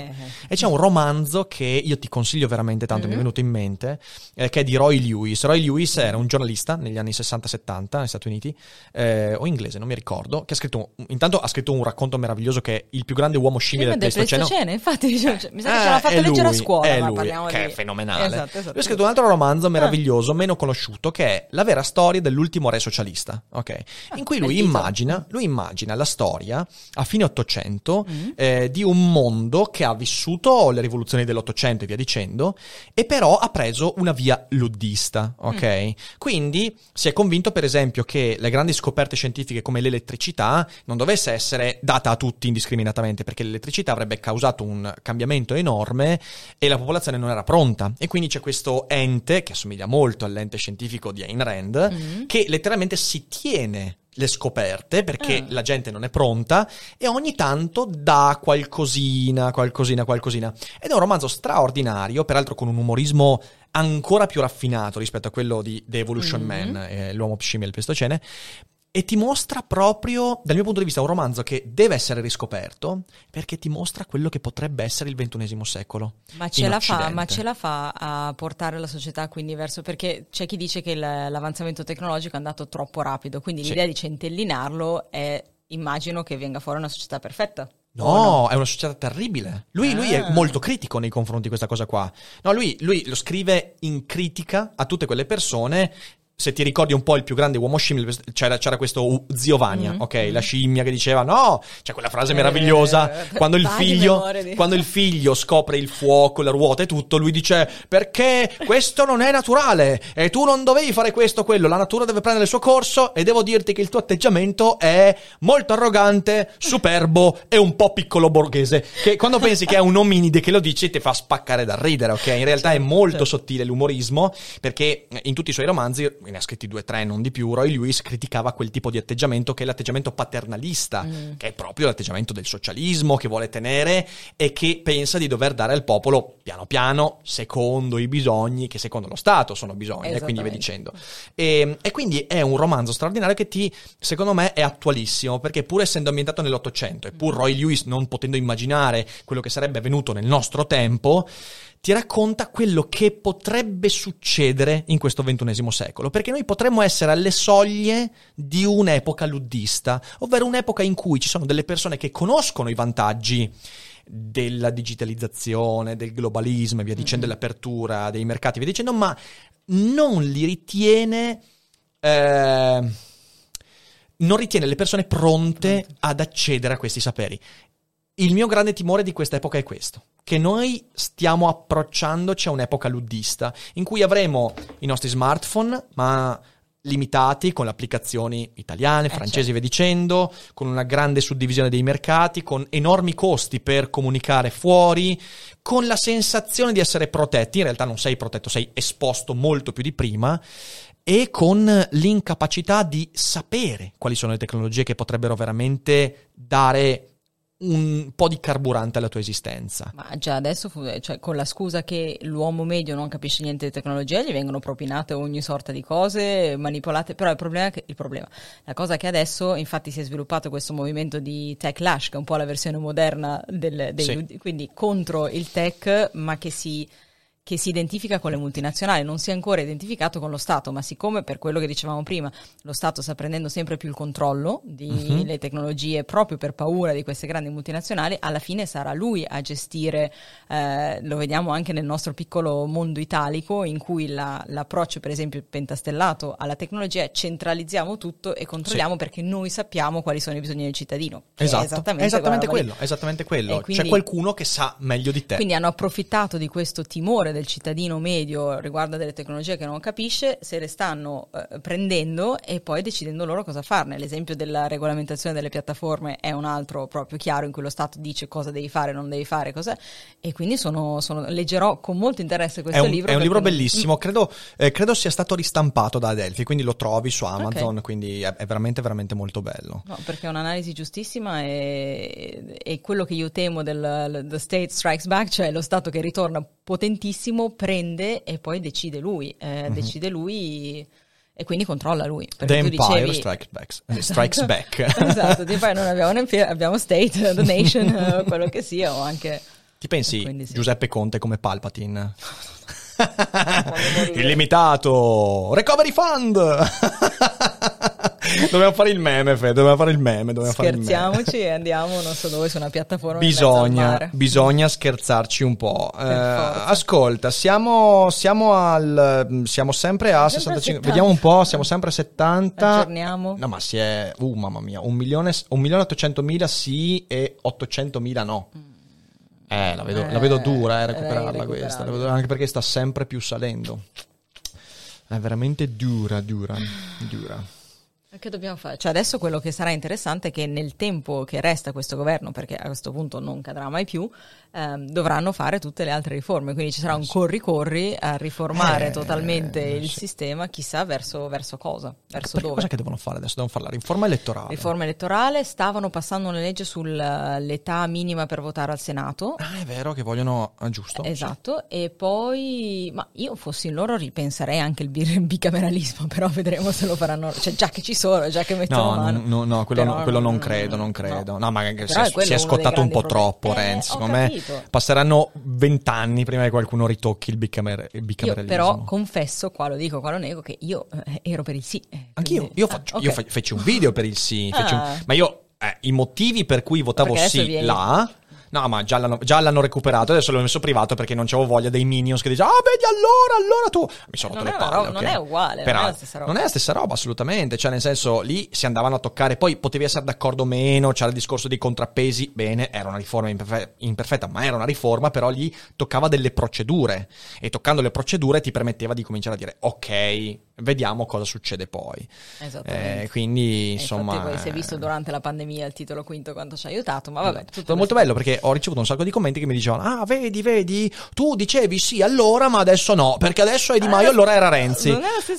E c'è un romanzo che io ti consiglio veramente tanto, mi è venuto in mente, che è di Roy Lewis. Roy Lewis era un giornalista negli anni 60-70 negli Stati Uniti, o inglese, non mi ricordo, che ha scritto un racconto meraviglioso che è il più grande uomo scimmia del Pleistocene. Infatti mi sa che ce l'ha fatta leggere a scuola, ma parliamo che è fenomenale. Esatto. Lui ha scritto un altro romanzo meraviglioso, meno conosciuto, che è La vera storia dell'ultimo re socialista, in cui lui immagina la storia a fine Ottocento di un mondo che ha vissuto le rivoluzioni dell'Ottocento e via dicendo, e però ha preso una via luddista, Quindi si è convinto, per esempio, che le grandi scoperte scientifiche come l'elettricità non dovesse essere data a tutti indiscriminatamente, perché l'elettricità avrebbe causato un cambiamento enorme e la popolazione non era pronta. E quindi c'è questo ente, che assomiglia molto all'ente scientifico di Ayn Rand, che letteralmente si tiene le scoperte perché la gente non è pronta e ogni tanto dà qualcosina. Ed è un romanzo straordinario, peraltro con un umorismo ancora più raffinato rispetto a quello di The Evolution Man, l'uomo scimmia del Pleistocene, e ti mostra proprio, dal mio punto di vista, un romanzo che deve essere riscoperto perché ti mostra quello che potrebbe essere il XXI secolo. Ma ce la fa a portare la società quindi verso, perché c'è chi dice che l'avanzamento tecnologico è andato troppo rapido, quindi l'idea di centellinarlo è, immagino che venga fuori una società perfetta. No, è una società terribile. Lui è molto critico nei confronti di questa cosa qua. No, lui lo scrive in critica a tutte quelle persone. Se ti ricordi un po' il più grande uomo scimmia, c'era questo zio Vania, la scimmia che diceva no, c'è quella frase meravigliosa quando il figlio scopre il fuoco, la ruota e tutto, lui dice perché questo non è naturale e tu non dovevi fare questo, quello, la natura deve prendere il suo corso e devo dirti che il tuo atteggiamento è molto arrogante, superbo e un po' piccolo borghese, che quando pensi che è un ominide che lo dice ti fa spaccare da ridere, in realtà è molto sottile l'umorismo, perché in tutti i suoi romanzi ne ha scritti 2 o 3, non di più, Roy Lewis criticava quel tipo di atteggiamento che è l'atteggiamento paternalista, che è proprio l'atteggiamento del socialismo che vuole tenere e che pensa di dover dare al popolo piano piano, secondo i bisogni, che secondo lo Stato sono bisogni, e quindi via dicendo. E quindi è un romanzo straordinario che secondo me è attualissimo, perché pur essendo ambientato nell'800 e pur Roy Lewis non potendo immaginare quello che sarebbe avvenuto nel nostro tempo, ti racconta quello che potrebbe succedere in questo ventunesimo secolo, perché noi potremmo essere alle soglie di un'epoca luddista, ovvero un'epoca in cui ci sono delle persone che conoscono i vantaggi della digitalizzazione, del globalismo e via dicendo, dell'apertura dei mercati e via dicendo, ma non li ritiene... non ritiene le persone pronte ad accedere a questi saperi. Il mio grande timore di questa epoca è questo, che noi stiamo approcciandoci a un'epoca luddista, in cui avremo i nostri smartphone, ma limitati, con le applicazioni italiane, francesi, via dicendo, con una grande suddivisione dei mercati, con enormi costi per comunicare fuori, con la sensazione di essere protetti. In realtà non sei protetto, sei esposto molto più di prima, e con l'incapacità di sapere quali sono le tecnologie che potrebbero veramente dare un po' di carburante alla tua esistenza. Ma già adesso, cioè, con la scusa che l'uomo medio non capisce niente di tecnologia, gli vengono propinate ogni sorta di cose, manipolate, però la cosa è che adesso infatti si è sviluppato questo movimento di techlash, che è un po' la versione moderna quindi contro il tech, ma che si identifica con le multinazionali, non si è ancora identificato con lo Stato, ma siccome, per quello che dicevamo prima, lo Stato sta prendendo sempre più il controllo delle tecnologie proprio per paura di queste grandi multinazionali, alla fine sarà lui a gestire, lo vediamo anche nel nostro piccolo mondo italico, in cui l'approccio, per esempio, pentastellato alla tecnologia è: centralizziamo tutto e controlliamo perché noi sappiamo quali sono i bisogni del cittadino. Esatto, esattamente quello. Quindi, c'è qualcuno che sa meglio di te. Quindi hanno approfittato di questo timore del cittadino medio riguardo a delle tecnologie che non capisce, se le stanno prendendo e poi decidendo loro cosa farne. L'esempio della regolamentazione delle piattaforme è un altro proprio chiaro, in cui lo Stato dice cosa devi fare, non devi fare, cos'è, e quindi leggerò con molto interesse questo libro. È un libro bellissimo, credo sia stato ristampato da Adelphi, quindi lo trovi su Amazon, quindi è veramente veramente molto bello. No, perché è un'analisi giustissima, e quello che io temo del The State Strikes Back, cioè lo Stato che ritorna potentissimo, prende e poi decide lui e quindi controlla lui. The Empire Strikes Back. Esatto, The Empire non abbiamo Empire, abbiamo State, The Nation, quello che sia, o anche... Ti pensi Giuseppe Conte come Palpatine? Illimitato! Recovery Fund! Dobbiamo fare il meme, Fede. Scherziamoci e andiamo, non so dove, su una piattaforma. Bisogna scherzarci un po'. Ascolta, siamo sempre a 65. Vediamo un po', siamo sempre a 70. Aggiorniamo. No, ma si è... mamma mia, 1.800.000 sì e 800.000 no. La vedo dura recuperarla questa, anche perché sta sempre più salendo. È veramente dura. Che dobbiamo fare? Cioè, adesso quello che sarà interessante è che nel tempo che resta questo governo, perché a questo punto non cadrà mai più, dovranno fare tutte le altre riforme, quindi ci sarà un corri-corri a riformare totalmente il sistema, chissà verso cosa, verso dove. Cosa che devono fare adesso? Devono fare la riforma elettorale, stavano passando una legge sull'età minima per votare al Senato. Ah, è vero che vogliono, giusto? Esatto, sì. E poi, ma io fossi in loro ripenserei anche il bicameralismo, però vedremo se lo faranno, cioè già che ci sono, già che mettono mano. No, quello non credo. No, ma si è scottato un po' troppo Renzi, secondo me. Passeranno 20 anni prima che qualcuno ritocchi il bicameralismo. Io però confesso, qua lo dico, qua lo nego, che io ero per il sì. Anch'io, feci un video per il sì, ma io i motivi per cui votavo sì là... No, ma già l'hanno recuperato, adesso l'ho messo privato perché non c'avevo voglia dei minions che dice: "Ah, vedi, allora tu". Mi sono rotto le palle. Non è uguale, però non è la stessa roba. Non è la stessa roba, assolutamente. Cioè, nel senso, lì si andavano a toccare, poi potevi essere d'accordo o meno, c'era il discorso dei contrappesi, bene, era una riforma imperfetta, ma era una riforma, però lì toccava delle procedure, e toccando le procedure ti permetteva di cominciare a dire: "Ok, vediamo cosa succede poi". Esattamente. Quindi, insomma, poi si è visto durante la pandemia il titolo quinto quanto ci ha aiutato, ma vabbè, tutto molto bello, perché perché ho ricevuto un sacco di commenti che mi dicevano: ah, vedi, tu dicevi sì allora, ma adesso no, perché adesso è Di Maio, allora era Renzi.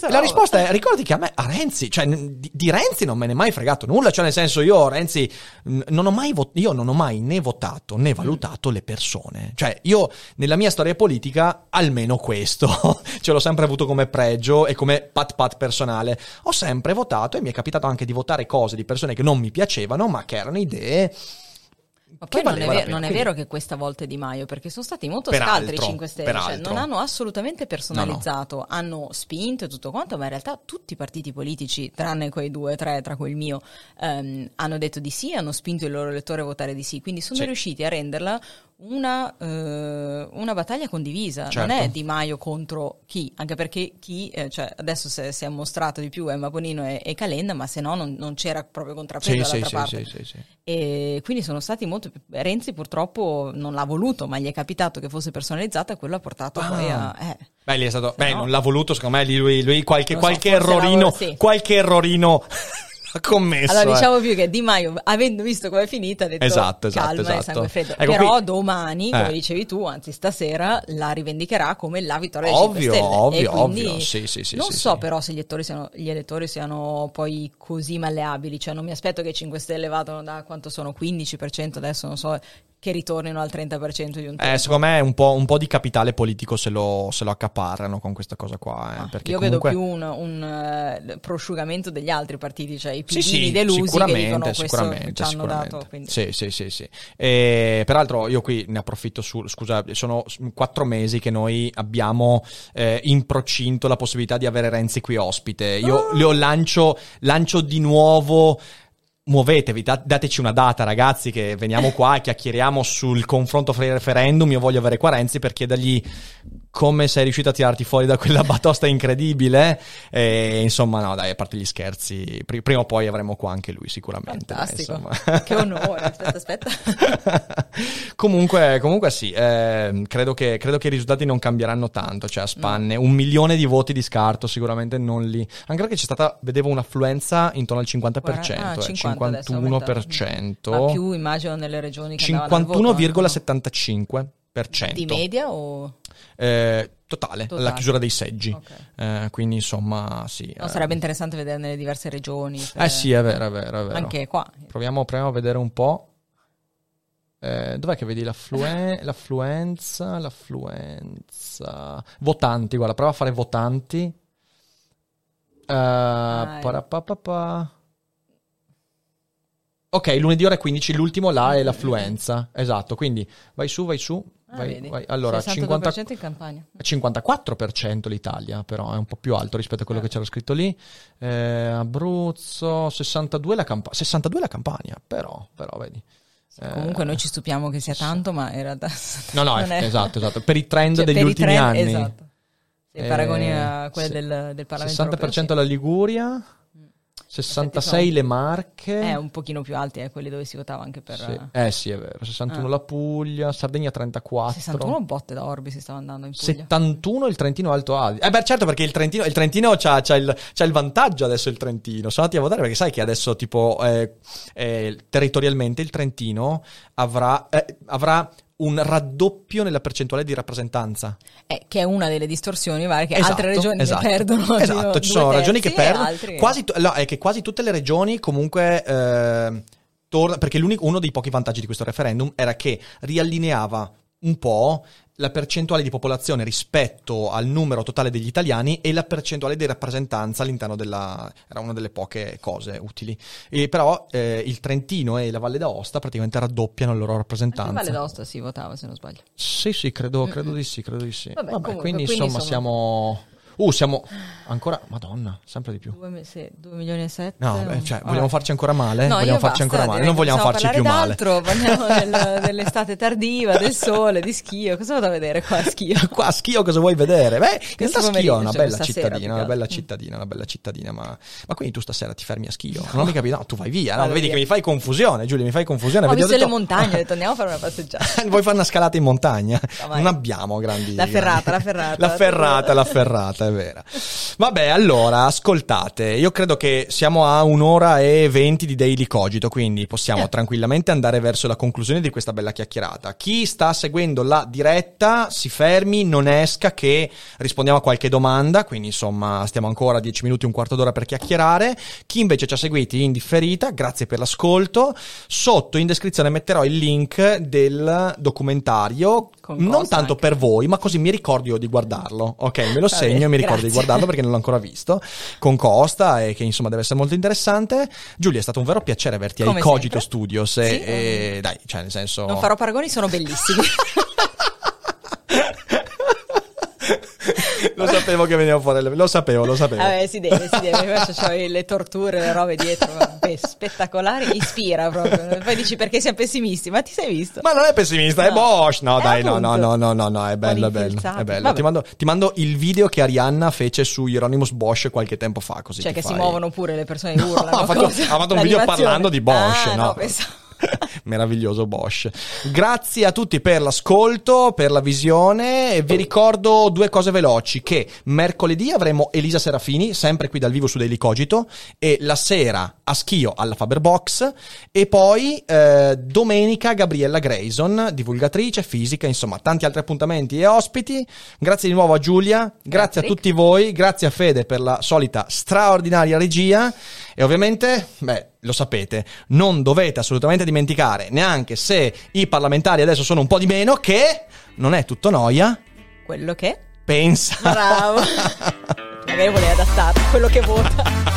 La risposta è: ricordati che a me, a Renzi, cioè di Renzi non me ne è mai fregato nulla, cioè nel senso, io Renzi non ho mai né votato né valutato le persone, cioè io nella mia storia politica, almeno questo ce l'ho sempre avuto come pregio e come pat personale, ho sempre votato e mi è capitato anche di votare cose di persone che non mi piacevano, ma che erano idee. Ma poi non è vero che questa volta è Di Maio, perché sono stati molto scaltri i 5 Stelle, cioè non hanno assolutamente personalizzato, hanno spinto e tutto quanto, ma in realtà tutti i partiti politici, tranne quei 2 o 3, tra cui il mio, hanno detto di sì, hanno spinto il loro elettore a votare di sì, quindi sono riusciti a renderla una battaglia condivisa, certo. Non è Di Maio contro chi, anche perché chi cioè adesso si è mostrato di più Emma Bonino e Calenda, ma se no non c'era proprio contrappeso dall'altra parte. Sì. E quindi sono stati molto. Renzi purtroppo non l'ha voluto, ma gli è capitato che fosse personalizzata, e quello ha portato poi a. Beh, lì è stato. Beh, no, non l'ha voluto, secondo me lui qualche errorino. Commesso, allora diciamo più che Di Maio, avendo visto come è finita, ha detto esatto, calma. E sangue freddo, ecco, però qui, domani, come dicevi tu, anzi stasera, la rivendicherà come la vittoria dei 5 Stelle. Ovvio, sì. Non so però se gli elettori siano poi così malleabili, cioè non mi aspetto che i 5 Stelle vadano da quanto sono 15%, adesso non so, che ritornino al 30% di un tempo. Secondo me un po' di capitale politico se lo accaparrano con questa cosa qua. Perché io comunque vedo più un prosciugamento degli altri partiti, cioè i PD delusi sicuramente, che ci hanno dato. Quindi. Sì. E, peraltro io qui ne approfitto scusa, sono 4 mesi che noi abbiamo in procinto la possibilità di avere Renzi qui ospite. Io lo lancio di nuovo. Muovetevi, dateci una data, ragazzi, che veniamo qua e chiacchieriamo sul confronto fra i referendum. Io voglio avere qua Renzi per chiedergli come sei riuscito a tirarti fuori da quella batosta incredibile. E, insomma, no, dai, a parte gli scherzi, prima o poi avremo qua anche lui sicuramente. Fantastico, che onore, aspetta. comunque sì, credo che i risultati non cambieranno tanto, cioè a spanne, 1 milione di voti di scarto sicuramente non li... Anche perché c'è stata, vedevo, un'affluenza intorno al 50%. 51%, ma più immagino nelle regioni che 51,75% di media o totale alla chiusura dei seggi, okay. Quindi insomma sì, no, sarebbe interessante vedere nelle diverse regioni se... sì, è vero anche qua proviamo a vedere un po'. Dov'è che vedi l'affluenza votanti, guarda, prova a fare votanti. Ok, lunedì ore 15, l'ultimo là è l'affluenza, esatto, quindi vai su. Vai. Allora, 52% in Campania. 54% l'Italia, però è un po' più alto rispetto a quello che c'era scritto lì. Abruzzo, 62 la Campania, però vedi. Comunque noi ci stupiamo che sia tanto, ma in realtà... No, esatto, per i trend cioè, degli ultimi anni. Esatto, se paragoni a quelle del Parlamento 60% europeo, la Liguria... 66 le Marche, un pochino più alti, quelli dove si votava anche per sì, è vero. 61 la Puglia, Sardegna 34, 61 botte da Orbi si stava andando in Puglia, 71 il Trentino Alto Adige. Beh, certo, perché il Trentino c'ha il vantaggio adesso. Il Trentino sono andati a votare perché sai che adesso tipo territorialmente il Trentino avrà un raddoppio nella percentuale di rappresentanza, che è una delle distorsioni varie che altre regioni che perdono. Esatto, ci sono regioni che perdono quasi tutte le regioni comunque perché uno dei pochi vantaggi di questo referendum era che riallineava un po' la percentuale di popolazione rispetto al numero totale degli italiani e la percentuale di rappresentanza all'interno era una delle poche cose utili. E però il Trentino e la Valle d'Aosta praticamente raddoppiano la loro rappresentanza. La Valle d'Aosta si votava, se non sbaglio. Sì, credo di sì. Vabbè, comunque, quindi insomma siamo ancora, madonna, sempre di più. 2,7 milioni. No, beh, cioè, vogliamo farci ancora male? No, non vogliamo farci più male. Parliamo dell'estate tardiva, del sole, di Schio. Cosa vado a vedere qua a Schio? Cosa vuoi vedere? Beh, Schio è una bella cittadina. Ma quindi tu stasera ti fermi a Schio? No. Non mi capisco, no, tu vai via. No, vedi che mi fai confusione, Giulia, Ho visto le montagne, ho detto andiamo a fare una passeggiata. Vuoi fare una scalata in montagna? Non abbiamo grandi... La ferrata. è vera. Vabbè, allora, ascoltate, io credo che siamo a 1:20 di Daily Cogito, quindi possiamo tranquillamente andare verso la conclusione di questa bella chiacchierata. Chi sta seguendo la diretta si fermi, non esca, che rispondiamo a qualche domanda, quindi insomma stiamo ancora 10 minuti, un quarto d'ora per chiacchierare. Chi invece ci ha seguiti in differita, grazie per l'ascolto. Sotto in descrizione metterò il link del documentario, non tanto anche per voi, ma così mi ricordo io di guardarlo, ok? Me lo segno e mi ricordo di guardarlo perché non l'ho ancora visto, con Costa, e che insomma deve essere molto interessante. Giulia, è stato un vero piacere averti ai Cogito Studios, e dai, cioè nel senso, non farò paragoni, sono bellissimi. Lo sapevo che veniva fuori, lo sapevo. Vabbè, si deve, invece c'ho le torture, le robe dietro, vabbè, spettacolari, ispira proprio. Poi dici perché siamo pessimisti, ma ti sei visto? Ma non è pessimista, no. È Bosch, no dai, no, è bello. Ti mando il video che Arianna fece su Hieronymus Bosch qualche tempo fa, così. Cioè che si muovono pure le persone, che urlano. Ha fatto un video parlando di Bosch, meraviglioso Bosch. Grazie a tutti per l'ascolto, per la visione. Vi ricordo due cose veloci: che mercoledì avremo Elisa Serafini sempre qui dal vivo su Daily Cogito, e la sera a Schio alla Faber Box, e poi domenica Gabriella Grayson, divulgatrice, fisica, insomma tanti altri appuntamenti e ospiti. Grazie di nuovo a Giulia, grazie a tutti voi, grazie a Fede per la solita straordinaria regia, e ovviamente, lo sapete, non dovete assolutamente dimenticare, neanche se i parlamentari adesso sono un po' di meno, che non è tutto noia quello che pensa. Bravo. Magari volevi adattare quello che vota.